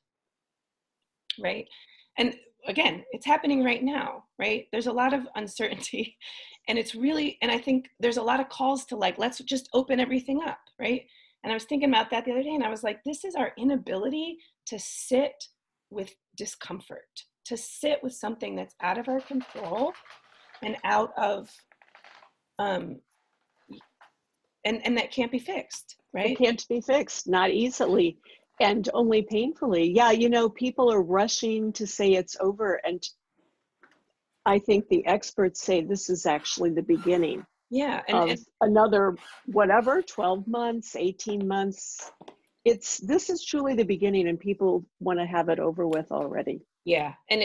Right. And again, it's happening right now, right? There's a lot of uncertainty and it's really, and I think there's a lot of calls to like, let's just open everything up, right? And I was thinking about that the other day and I was like, this is our inability to sit with discomfort, to sit with something that's out of our control and out of, and that can't be fixed, right? It can't be fixed, not easily. And only painfully. Yeah, you know, people are rushing to say it's over. And I think the experts say this is actually the beginning. Yeah. And another, whatever, 12 months, 18 months. This is truly the beginning and people want to have it over with already. Yeah. And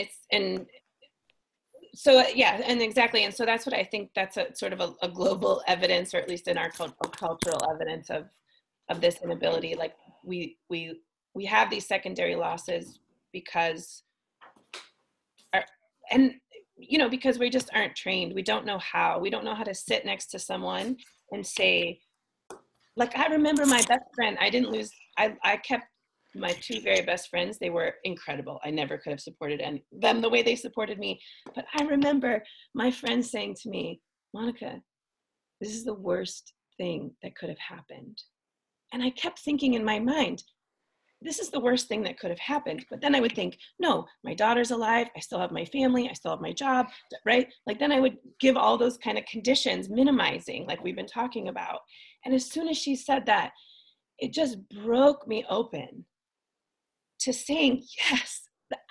exactly. And so that's what I think that's a sort of a global evidence, or at least in our cultural evidence of this inability. Like we have these secondary losses because because we just aren't trained. We don't know how to sit next to someone and say, like, I remember my best friend, I kept my 2 very best friends. They were incredible. I never could have supported them the way they supported me. But I remember my friend saying to me, Monica, this is the worst thing that could have happened. And I kept thinking in my mind, this is the worst thing that could have happened. But then I would think, no, my daughter's alive. I still have my family. I still have my job, right? Like then I would give all those kind of conditions, minimizing like we've been talking about. And as soon as she said that, it just broke me open to saying, yes,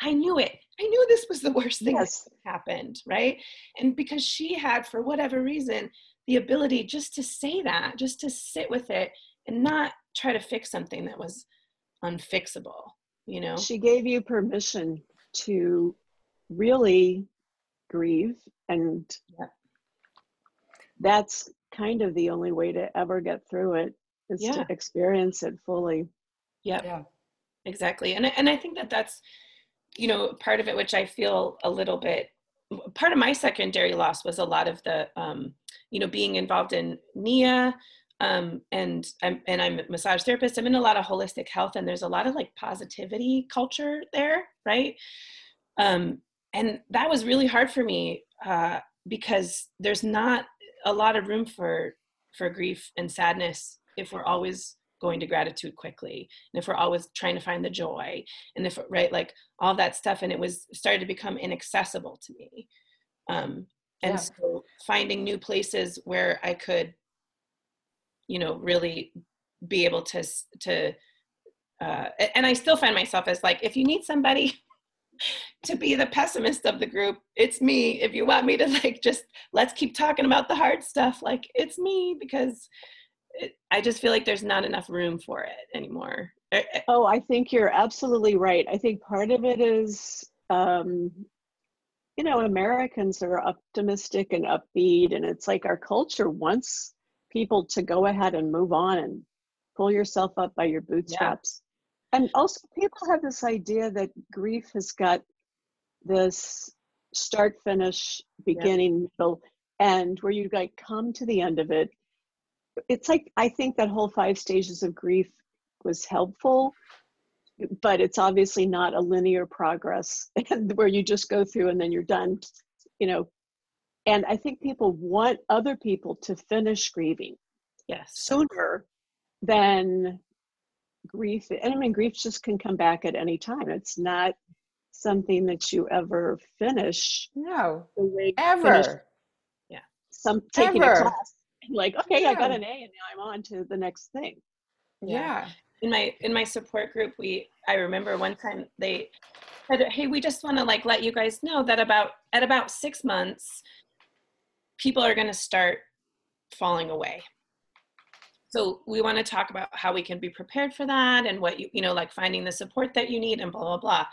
I knew it. I knew this was the worst thing that happened, right? And because she had, for whatever reason, the ability just to say that, just to sit with it and not try to fix something that was unfixable, you know? She gave you permission to really grieve, and that's kind of the only way to ever get through it is to experience it fully. Yeah, exactly. And I think that that's, you know, part of it, which I feel a little bit, part of my secondary loss was a lot of the, you know, being involved in NIA, and I'm a massage therapist. I'm in a lot of holistic health, and there's a lot of like positivity culture there, right? And that was really hard for me because there's not a lot of room for grief and sadness if we're always going to gratitude quickly, and if we're always trying to find the joy, and if, right, like all that stuff. And it was started to become inaccessible to me. And so finding new places where I could, you know, really be able to and I still find myself as like, if you need somebody to be the pessimist of the group, it's me. If you want me to like, just let's keep talking about the hard stuff, like it's me, because I just feel like there's not enough room for it anymore. Oh, I think you're absolutely right. I think part of it is, you know, Americans are optimistic and upbeat, and it's like our culture wants people to go ahead and move on and pull yourself up by your bootstraps. Yeah. And also people have this idea that grief has got this start, finish, beginning, middle, end, where you like come to the end of it. It's like, I think that whole 5 stages of grief was helpful, but it's obviously not a linear progress where you just go through and then you're done, you know. And I think people want other people to finish grieving sooner than grief. And I mean, grief just can come back at any time. It's not something that you ever finish. No, ever. Yeah. Some taking a class. Like, okay, I got an A and now I'm on to the next thing. Yeah. In my support group, I remember one time they said, hey, we just want to like let you guys know that at about 6 months, people are going to start falling away. So we want to talk about how we can be prepared for that, and what you know, like finding the support that you need, and blah, blah, blah.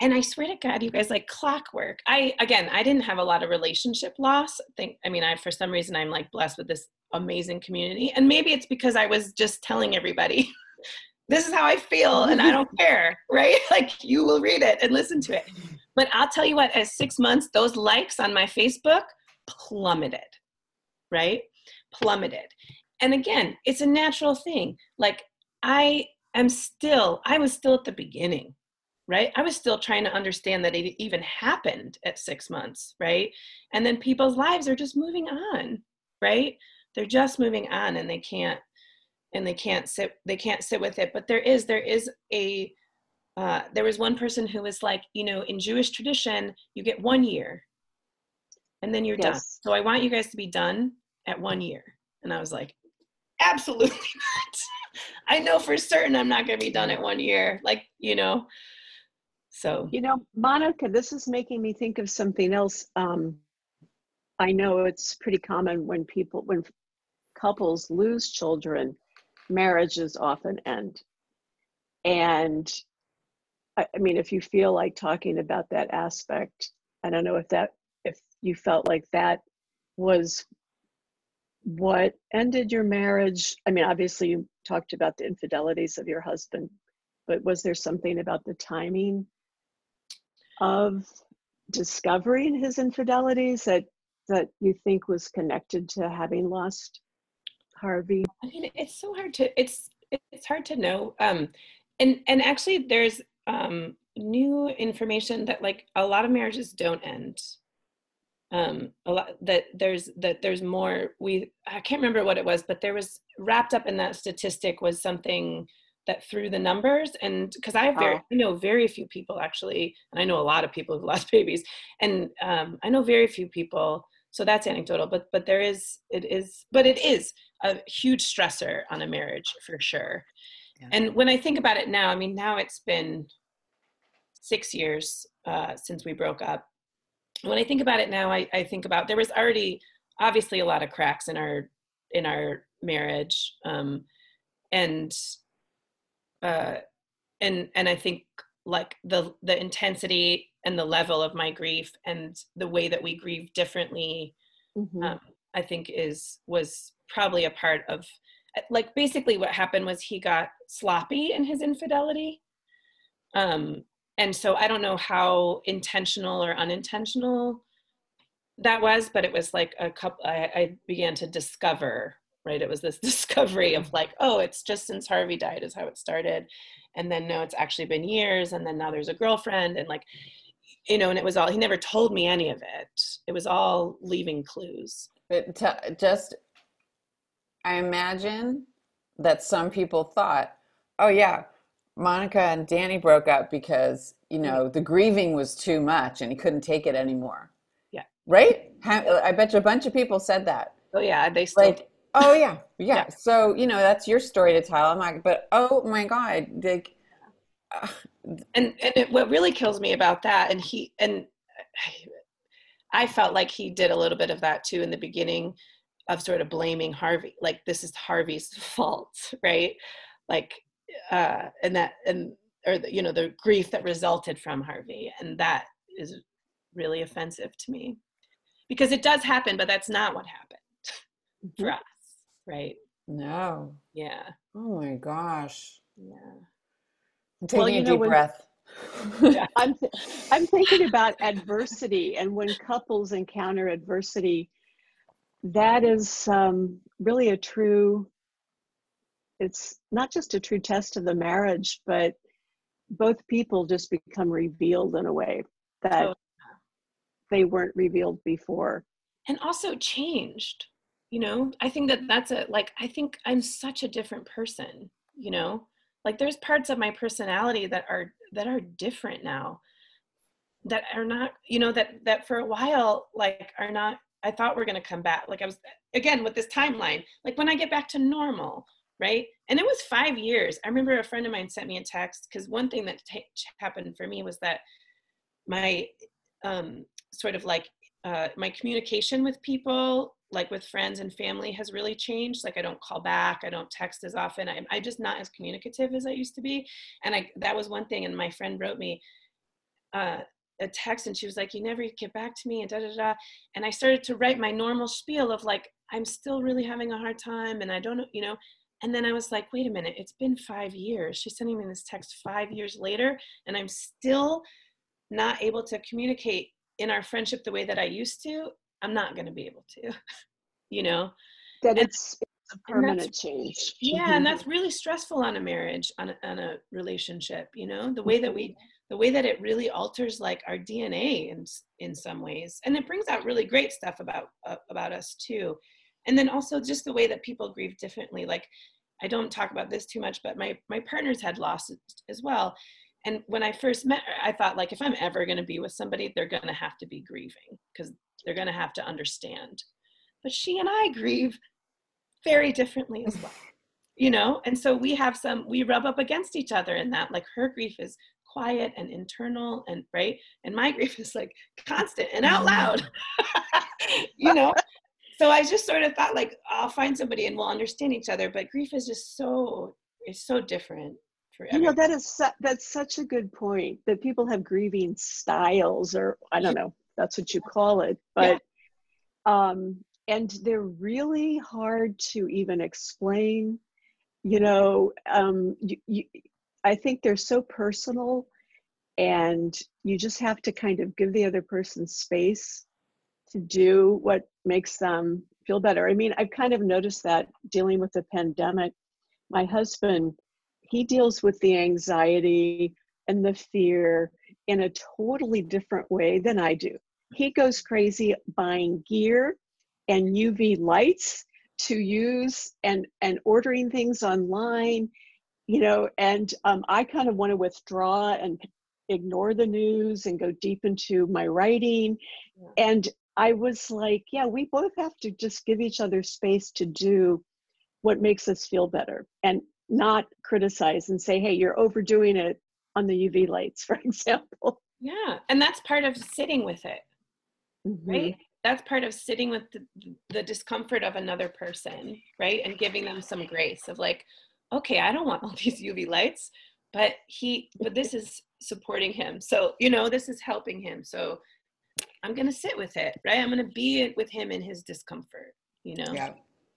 And I swear to God, you guys, like clockwork. I didn't have a lot of relationship loss. I mean, for some reason, I'm like blessed with this amazing community. And maybe it's because I was just telling everybody, this is how I feel and I don't care, right? Like you will read it and listen to it. But I'll tell you what, at 6 months, those likes on my Facebook plummeted, right? Plummeted. And again, it's a natural thing. Like I was still at the beginning. Right? I was still trying to understand that it even happened at 6 months, right? And then people's lives are just moving on, right? They're just moving on, and they can't sit with it. But there was one person who was like, you know, in Jewish tradition, you get 1 year and then you're done. So I want you guys to be done at 1 year. And I was like, absolutely not. I know for certain I'm not going to be done at 1 year. Like, you know, so. You know, Monica, this is making me think of something else. I know it's pretty common when couples lose children, marriages often end. And I mean, if you feel like talking about that aspect, I don't know if you felt like that was what ended your marriage. I mean, obviously you talked about the infidelities of your husband, but was there something about the timing of discovering his infidelities that you think was connected to having lost Harvey? I mean, it's so hard to, it's hard to know. And actually there's new information that like a lot of marriages don't end. I can't remember what it was, but there was wrapped up in that statistic was something that threw the numbers. And cause I know very few people actually, and I know a lot of people who've lost babies, and I know very few people. So that's anecdotal, but it is a huge stressor on a marriage for sure. Yeah. And when I think about it now, I mean, now it's been 6 years since we broke up. When I think about it now, I think about, there was already obviously a lot of cracks in our marriage. And I think like the intensity and the level of my grief and the way that we grieve differently, mm-hmm. I think was probably a part of, like, basically what happened was he got sloppy in his infidelity. And so I don't know how intentional or unintentional that was, but it was like a couple, I began to discover, right? It was this discovery of like, oh, it's just since Harvey died is how it started. And then no, it's actually been years. And then now there's a girlfriend and like, you know, and it was all, he never told me any of it. It was all leaving clues. I imagine that some people thought, oh yeah, Monica and Danny broke up because, you know, the grieving was too much and he couldn't take it anymore. Yeah. Right? I bet you a bunch of people said that. Oh yeah. They still like, oh yeah, yeah. Yeah. So, you know, that's your story to tell. I'm like, but oh my God. Like, and it, what really kills me about that, and he, and I felt like he did a little bit of that too in the beginning, of sort of blaming Harvey, like this is Harvey's fault, right? Like, you know, the grief that resulted from Harvey. And that is really offensive to me because it does happen, but that's not what happened for us, right? No. Yeah. Oh my gosh. Yeah. I'm taking a deep breath. I'm thinking about adversity, and when couples encounter adversity, that is really a true, it's not just a true test of the marriage, but both people just become revealed in a way that they weren't revealed before. And also changed, you know? I think I think I'm such a different person, you know? Like there's parts of my personality that are different now, that are not, you know, that for a while, like are not, I thought we're going to come back. Like I was, again, with this timeline, like when I get back to normal, right? And it was 5 years. I remember a friend of mine sent me a text because one thing that happened for me was that my sort of like my communication with people, like with friends and family, has really changed. Like I don't call back. I don't text as often. I'm just not as communicative as I used to be. And that was one thing. And my friend wrote me, a text, and she was like, you never get back to me, and da da da. And I started to write my normal spiel of like, I'm still really having a hard time, and I don't know, you know. And then I was like, wait a minute, it's been 5 years. She's sending me this text 5 years later, and I'm still not able to communicate in our friendship the way that I used to. I'm not going to be able to, you know. That it's a permanent change. Yeah, and that's really stressful on a marriage, on a relationship, you know, the way that it really alters like our DNA in some ways. And it brings out really great stuff about us too. And then also just the way that people grieve differently. Like I don't talk about this too much, but my partners had losses as well. And when I first met her, I thought like, if I'm ever going to be with somebody, they're going to have to be grieving because they're going to have to understand. But she and I grieve very differently as well, you know? And so we rub up against each other in that, like her grief is quiet and internal and right, and my grief is like constant and out loud. You know, so I just sort of thought like, I'll find somebody and we'll understand each other, but grief is just so different for everyone. You know, that's such a good point, that people have grieving styles, or I don't know, that's what you call it, but yeah. And they're really hard to even explain, you know. I think they're so personal, and you just have to kind of give the other person space to do what makes them feel better. I mean, I've kind of noticed that dealing with the pandemic, my husband, he deals with the anxiety and the fear in a totally different way than I do. He goes crazy buying gear and UV lights to use and ordering things online. You know, and I kind of want to withdraw and ignore the news and go deep into my writing. Yeah. And I was like, yeah, we both have to just give each other space to do what makes us feel better and not criticize and say, hey, you're overdoing it. on the UV lights, for example. Yeah, and that's part of sitting with it, right? That's part of sitting with the discomfort of another person, right? And giving them some grace of like, okay, I don't want all these UV lights, but this is supporting him. So, you know, this is helping him. So I'm going to sit with it, right? I'm going to be with him in his discomfort, you know? Yeah.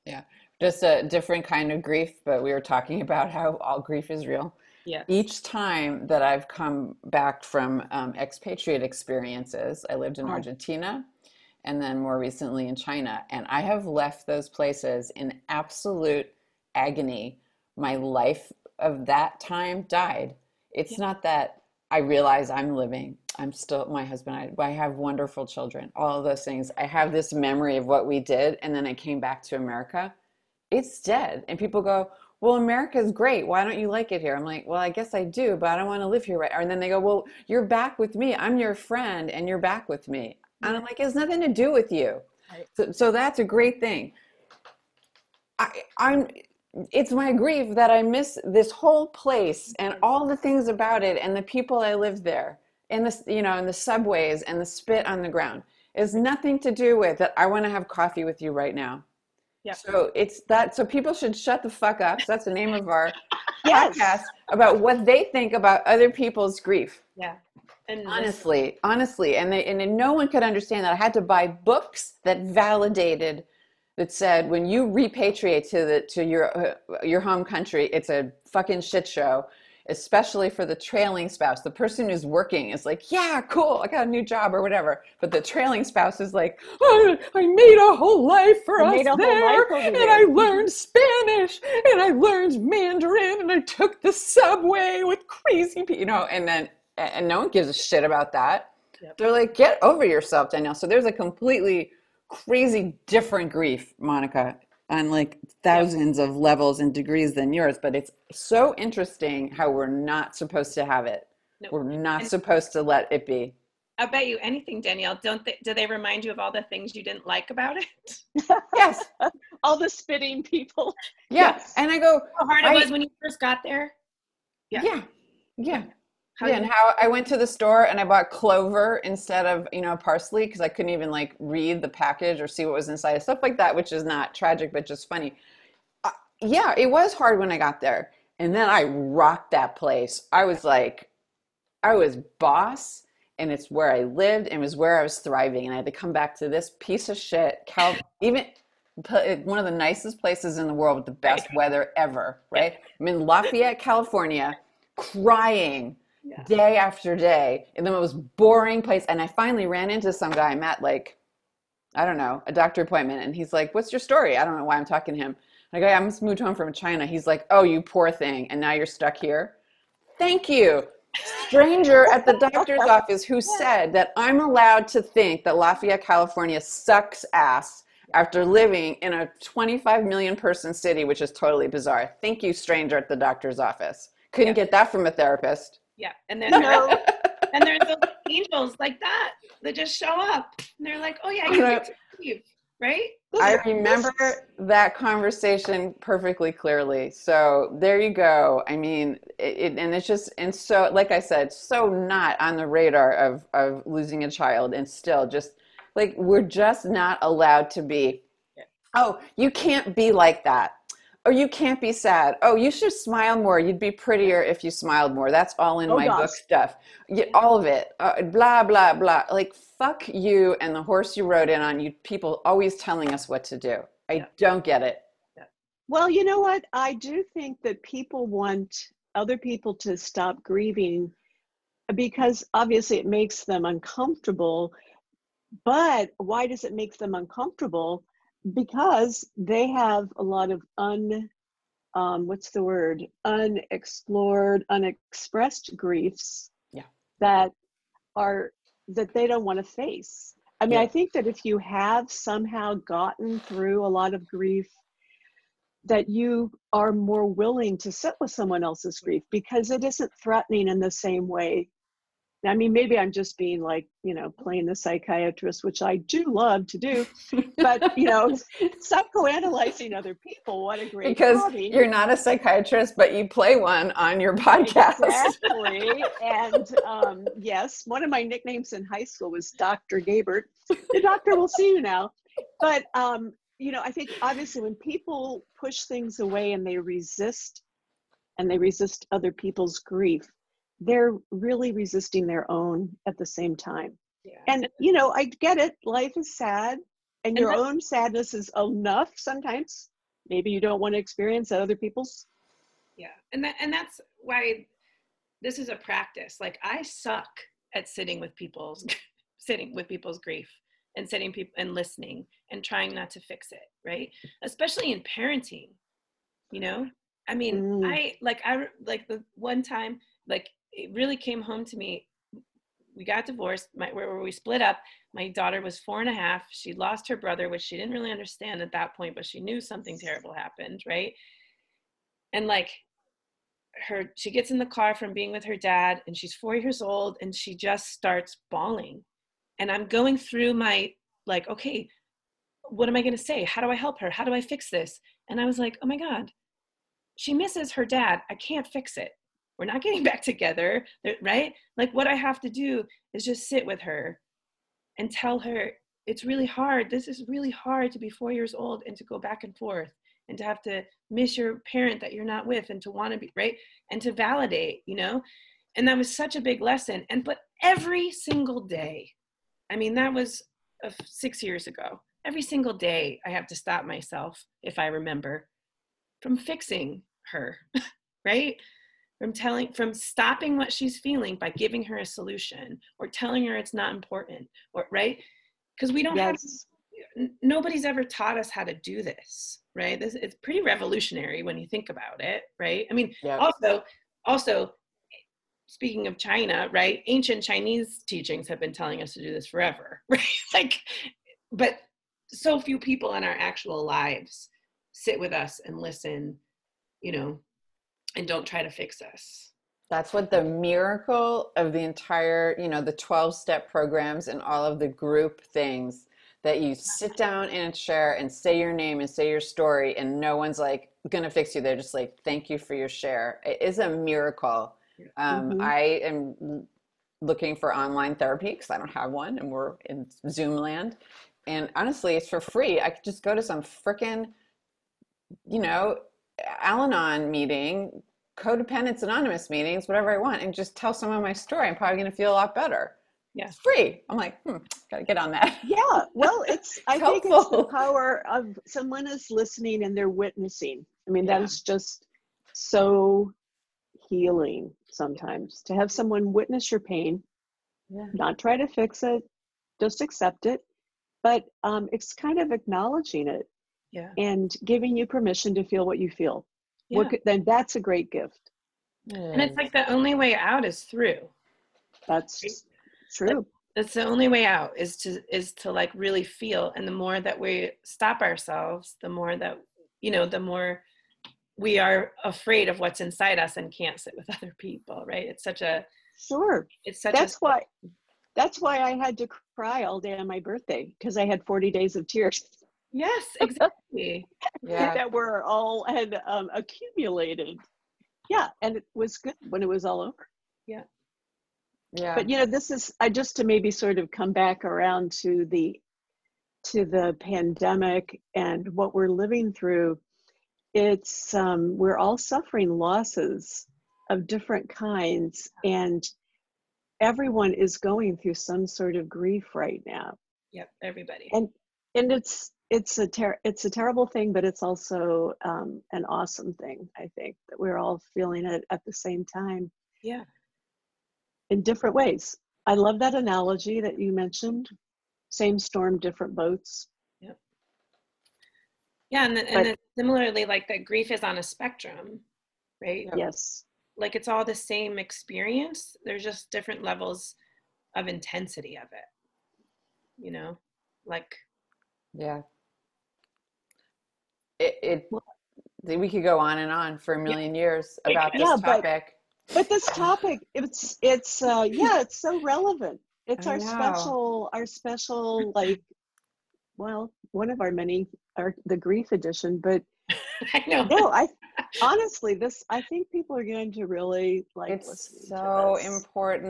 Yeah. Just a different kind of grief, but we were talking about how all grief is real. Yeah. Each time that I've come back from expatriate experiences, I lived in Argentina and then more recently in China. And I have left those places in absolute agony. My life of that time died. It's not that I realize I'm living. I'm still, my husband, I have wonderful children, all of those things. I have this memory of what we did. And then I came back to America. It's dead. And people go, well, America's great. Why don't you like it here? I'm like, well, I guess I do, but I don't want to live here. Right. And then they go, well, you're back with me. I'm your friend and you're back with me. And I'm like, it's nothing to do with you. Right. So that's a great thing. It's my grief that I miss this whole place and all the things about it and the people I lived there and the, you know, and the subways and the spit on the ground. It's nothing to do with that. I want to have coffee with you right now. Yeah. So it's that. So people should shut the fuck up. So that's the name of our podcast about what they think about other people's grief. Yeah. And honestly, and no one could understand that. I had to buy books that validated. That said, when you repatriate to your home country, it's a fucking shit show, especially for the trailing spouse. The person who's working is like, yeah, cool, I got a new job or whatever. But the trailing spouse is like, oh, I made a whole life for us there, and I learned Spanish, and I learned Mandarin, and I took the subway with crazy people, you know, and no one gives a shit about that. Yep. They're like, get over yourself, Danielle. So there's a completely crazy different grief, Monica, on like thousands of levels and degrees than yours, but it's so interesting how we're not supposed to have it. No. We're not supposed to let it be. I bet you anything, Danielle, do they remind you of all the things you didn't like about it? Yes. All the spitting people. Yeah. Yes. And I go, how hard it was when you first got there. Yeah. Yeah. Yeah. How I went to the store and I bought clover instead of, you know, parsley because I couldn't even like read the package or see what was inside, stuff like that, which is not tragic, but just funny. It was hard when I got there. And then I rocked that place. I was boss and it's where I lived and it was where I was thriving. And I had to come back to this piece of shit, even one of the nicest places in the world with the best weather ever, right? I'm in Lafayette, California, crying. Yeah. Day after day in the most boring place. And I finally ran into some guy I met, like, I don't know, a doctor appointment. And he's like, what's your story? I don't know why I'm talking to him. I go, I just moved home from China. He's like, oh, you poor thing. And now you're stuck here. Thank you. Stranger at the doctor's office who said that I'm allowed to think that Lafayette, California sucks ass after living in a 25 million person city, which is totally bizarre. Thank you, stranger at the doctor's office. Couldn't get that from a therapist. Yeah, and then there's those angels like that that just show up. And they're like, oh, yeah, I can leave, right? I remember that conversation perfectly clearly. So there you go. I mean, so, like I said, so not on the radar of losing a child and still just, like, we're just not allowed to be, oh, you can't be like that. Oh, you can't be sad. Oh, you should smile more. You'd be prettier if you smiled more. That's all in my book stuff. All of it. Blah, blah, blah. Like, fuck you and the horse you rode in on. You people always telling us what to do. I don't get it. Well, you know what? I do think that people want other people to stop grieving because obviously it makes them uncomfortable. But why does it make them uncomfortable? Because they have a lot of unexplored, unexpressed griefs that they don't want to face. I mean, I think that if you have somehow gotten through a lot of grief, that you are more willing to sit with someone else's grief because it isn't threatening in the same way I mean, maybe I'm just being like, you know, playing the psychiatrist, which I do love to do, but, you know, psychoanalyzing other people, what a great hobby. You're not a psychiatrist, but you play one on your podcast. Exactly. And yes, one of my nicknames in high school was Dr. Gabert. The doctor will see you now. But, you know, I think obviously when people push things away and they resist other people's grief, they're really resisting their own at the same time. Yeah. And, you know, I get it. Life is sad and your own sadness is enough. Sometimes maybe you don't want to experience other people's. Yeah. And that's why this is a practice. Like I suck at sitting with people's grief and listening and trying not to fix it. Right. Especially in parenting, you know, I mean, I the one time, like, it really came home to me. We got divorced. We split up. My daughter was 4.5. She lost her brother, which she didn't really understand at that point, but she knew something terrible happened, right? And like, she gets in the car from being with her dad, and she's 4 years old, and she just starts bawling. And I'm going through my, like, okay, what am I going to say? How do I help her? How do I fix this? And I was like, oh my God, she misses her dad. I can't fix it. We're not getting back together, right? Like what I have to do is just sit with her and tell her it's really hard. This is really hard to be 4 years old and to go back and forth and to have to miss your parent that you're not with and to want to be, right? And to validate, you know? And that was such a big lesson. But every single day, I mean, that was 6 years ago. Every single day I have to stop myself, if I remember, from fixing her, right? From stopping what she's feeling by giving her a solution or telling her it's not important, or right? Because we don't nobody's ever taught us how to do this, right? It's pretty revolutionary when you think about it, right? I mean, also speaking of China, right? Ancient Chinese teachings have been telling us to do this forever, right? Like, but so few people in our actual lives sit with us and listen, you know, and don't try to fix us. That's what the miracle of the entire, you know, the 12-step programs and all of the group things that you sit down in a chair and say your name and say your story and no one's like gonna fix you. They're just like, thank you for your share. It is a miracle. I am looking for online therapy because I don't have one and we're in Zoom land. And honestly, it's for free. I could just go to some frickin', you know, Al-Anon meeting, Codependence Anonymous meetings, whatever I want, and just tell someone my story. I'm probably going to feel a lot better. Yeah. It's free. I'm like, got to get on that. Yeah. Well, it's, I think it's the power of someone is listening and they're witnessing. I mean, that is just so healing sometimes to have someone witness your pain, not try to fix it, just accept it. But it's kind of acknowledging it. Yeah. And giving you permission to feel what you feel. Yeah. Then that's a great gift. And it's like the only way out is through. That's true. That's the only way out is to like really feel. And the more that we stop ourselves, the more that, you know, the more we are afraid of what's inside us and can't sit with other people. Right. It's such a, that's why I had to cry all day on my birthday because I had 40 days of tears. Yes, exactly. That were all had accumulated. Yeah, and it was good when it was all over. Yeah. Yeah. But you know, this is just to maybe sort of come back around to the pandemic and what we're living through. It's we're all suffering losses of different kinds, and everyone is going through some sort of grief right now. Yep, everybody. And it's a terrible thing, but it's also an awesome thing, I think, that we're all feeling it at the same time. Yeah. In different ways. I love that analogy that you mentioned. Same storm, different boats. Yep. Yeah, and then similarly, like that grief is on a spectrum, right? Yes. Like it's all the same experience. There's just different levels of intensity of it, you know, like... Yeah. We could go on and on for a million years about this topic. But this topic, it's so relevant. It's our special, like, well, one of our many, the grief edition, but I know. No, I think people are going to really like listening to this.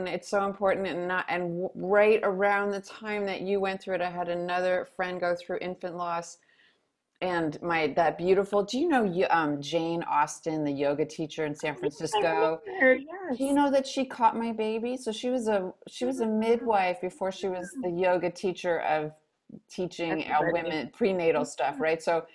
It's so important. And right around the time that you went through it, I had another friend go through infant loss, and that beautiful, do you know Jane Austen, the yoga teacher in San Francisco? Yes. Do you know that she caught my baby? So she was a midwife before she was the yoga teacher of teaching our women prenatal stuff, right? So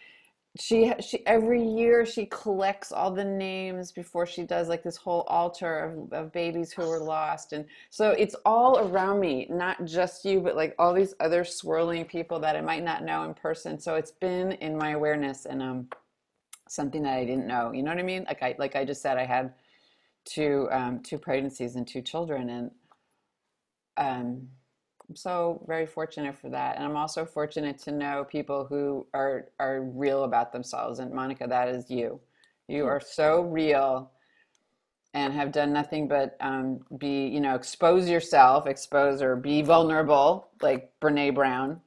she every year she collects all the names before she does like this whole altar of babies who were lost. And so it's all around me, not just you, but like all these other swirling people that I might not know in person. So it's been in my awareness, and something that I didn't know, you know what I mean? Like I just said, I had two pregnancies and two children, and I'm so very fortunate for that. And I'm also fortunate to know people who are real about themselves. And Monica, that is you. You are so real and have done nothing but expose yourself, or be vulnerable, like Brene Brown.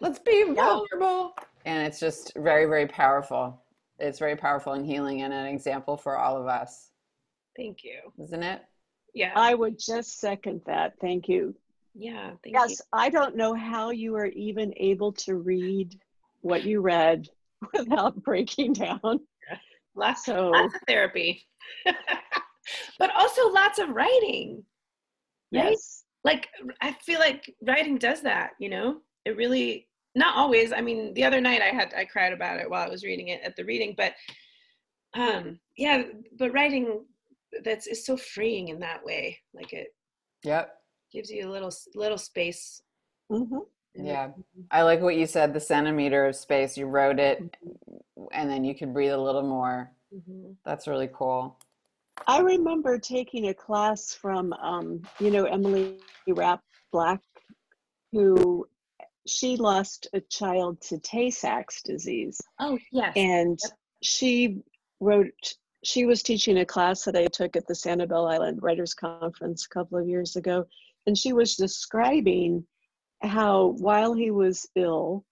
Let's be vulnerable. And it's just very, very powerful. It's very powerful and healing, and an example for all of us. Thank you. Isn't it? Yeah. I would just second that. Thank you. Yeah. Yes. I don't know how you are even able to read what you read without breaking down. Yeah. Lots of therapy, but also lots of writing. Right? Yes. Like, I feel like writing does that, you know, it really, not always. I mean, the other night I cried about it while I was reading it at the reading, but writing is so freeing in that way. Like it. Yep. Gives you a little space. Mm-hmm. Yeah. I like what you said, the centimeter of space. You wrote it, and then you could breathe a little more. Mm-hmm. That's really cool. I remember taking a class from, Emily Rapp Black, who she lost a child to Tay-Sachs disease. Oh, yes. And she was teaching a class that I took at the Sanibel Island Writers Conference a couple of years ago. And she was describing how while he was ill,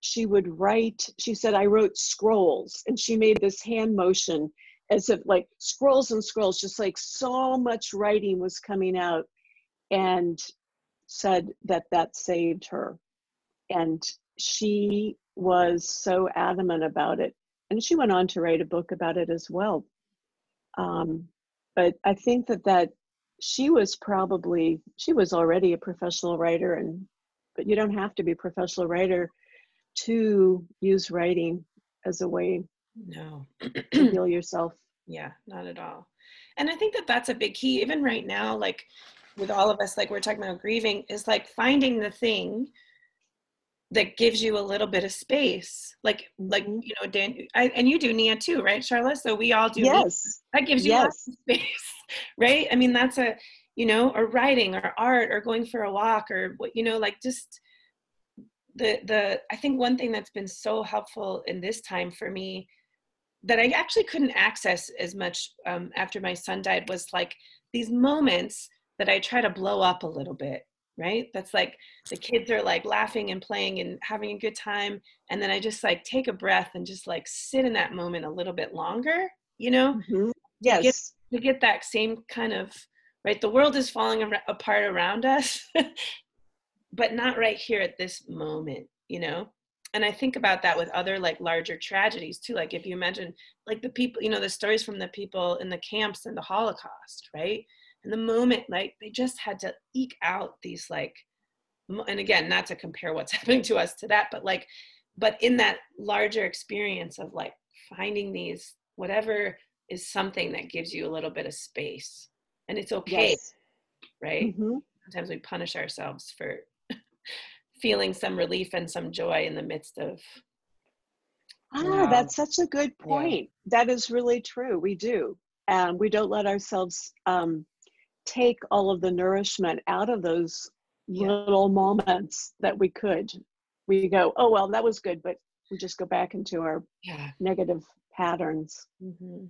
she would write, she said, I wrote scrolls. And she made this hand motion as if like scrolls and scrolls, just like so much writing was coming out, and said that saved her. And she was so adamant about it. And she went on to write a book about it as well. But I think that she was already a professional writer, but you don't have to be a professional writer to use writing as a way to heal yourself. Yeah, not at all. And I think that's a big key, even right now, like with all of us, like we're talking about grieving, is like finding the thing that gives you a little bit of space. Dan, and you do NIA too, right, Sharla? So we all do. Yes. NIA. That gives you lots of space. Right? I mean, that's or writing or art or going for a walk or, just I think one thing that's been so helpful in this time for me that I actually couldn't access as much after my son died was like these moments that I try to blow up a little bit, right? That's like the kids are like laughing and playing and having a good time. And then I just like take a breath and just like sit in that moment a little bit longer, Mm-hmm. Yes. To get that same kind of, right? The world is falling apart around us, but not right here at this moment, And I think about that with other like larger tragedies too. Like if you imagine like the people, the stories from the people in the camps and the Holocaust, right? And the moment, like they just had to eke out these like, and again, not to compare what's happening to us to that, but in that larger experience of like finding these, whatever is something that gives you a little bit of space, and it's okay. Yes. Right? Mm-hmm. Sometimes we punish ourselves for feeling some relief and some joy in the midst of. That's such a good point. Yeah. That is really true. We do. We don't let ourselves take all of the nourishment out of those little moments that we could. We go, oh, well, that was good, but we just go back into our negative patterns. Mm-hmm.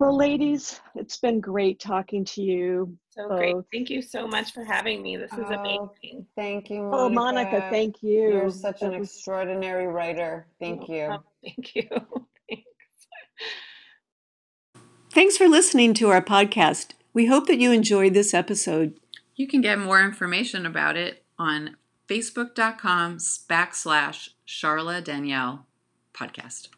Well, ladies, it's been great talking to you. So both. Great. Thank you so much for having me. This is amazing. Thank you, Monica. Oh, Monica, thank you. You're such an extraordinary writer. Thank you. Oh, thank you. Thanks. Thanks for listening to our podcast. We hope that you enjoyed this episode. You can get more information about it on facebook.com/Sharla Danielle podcast.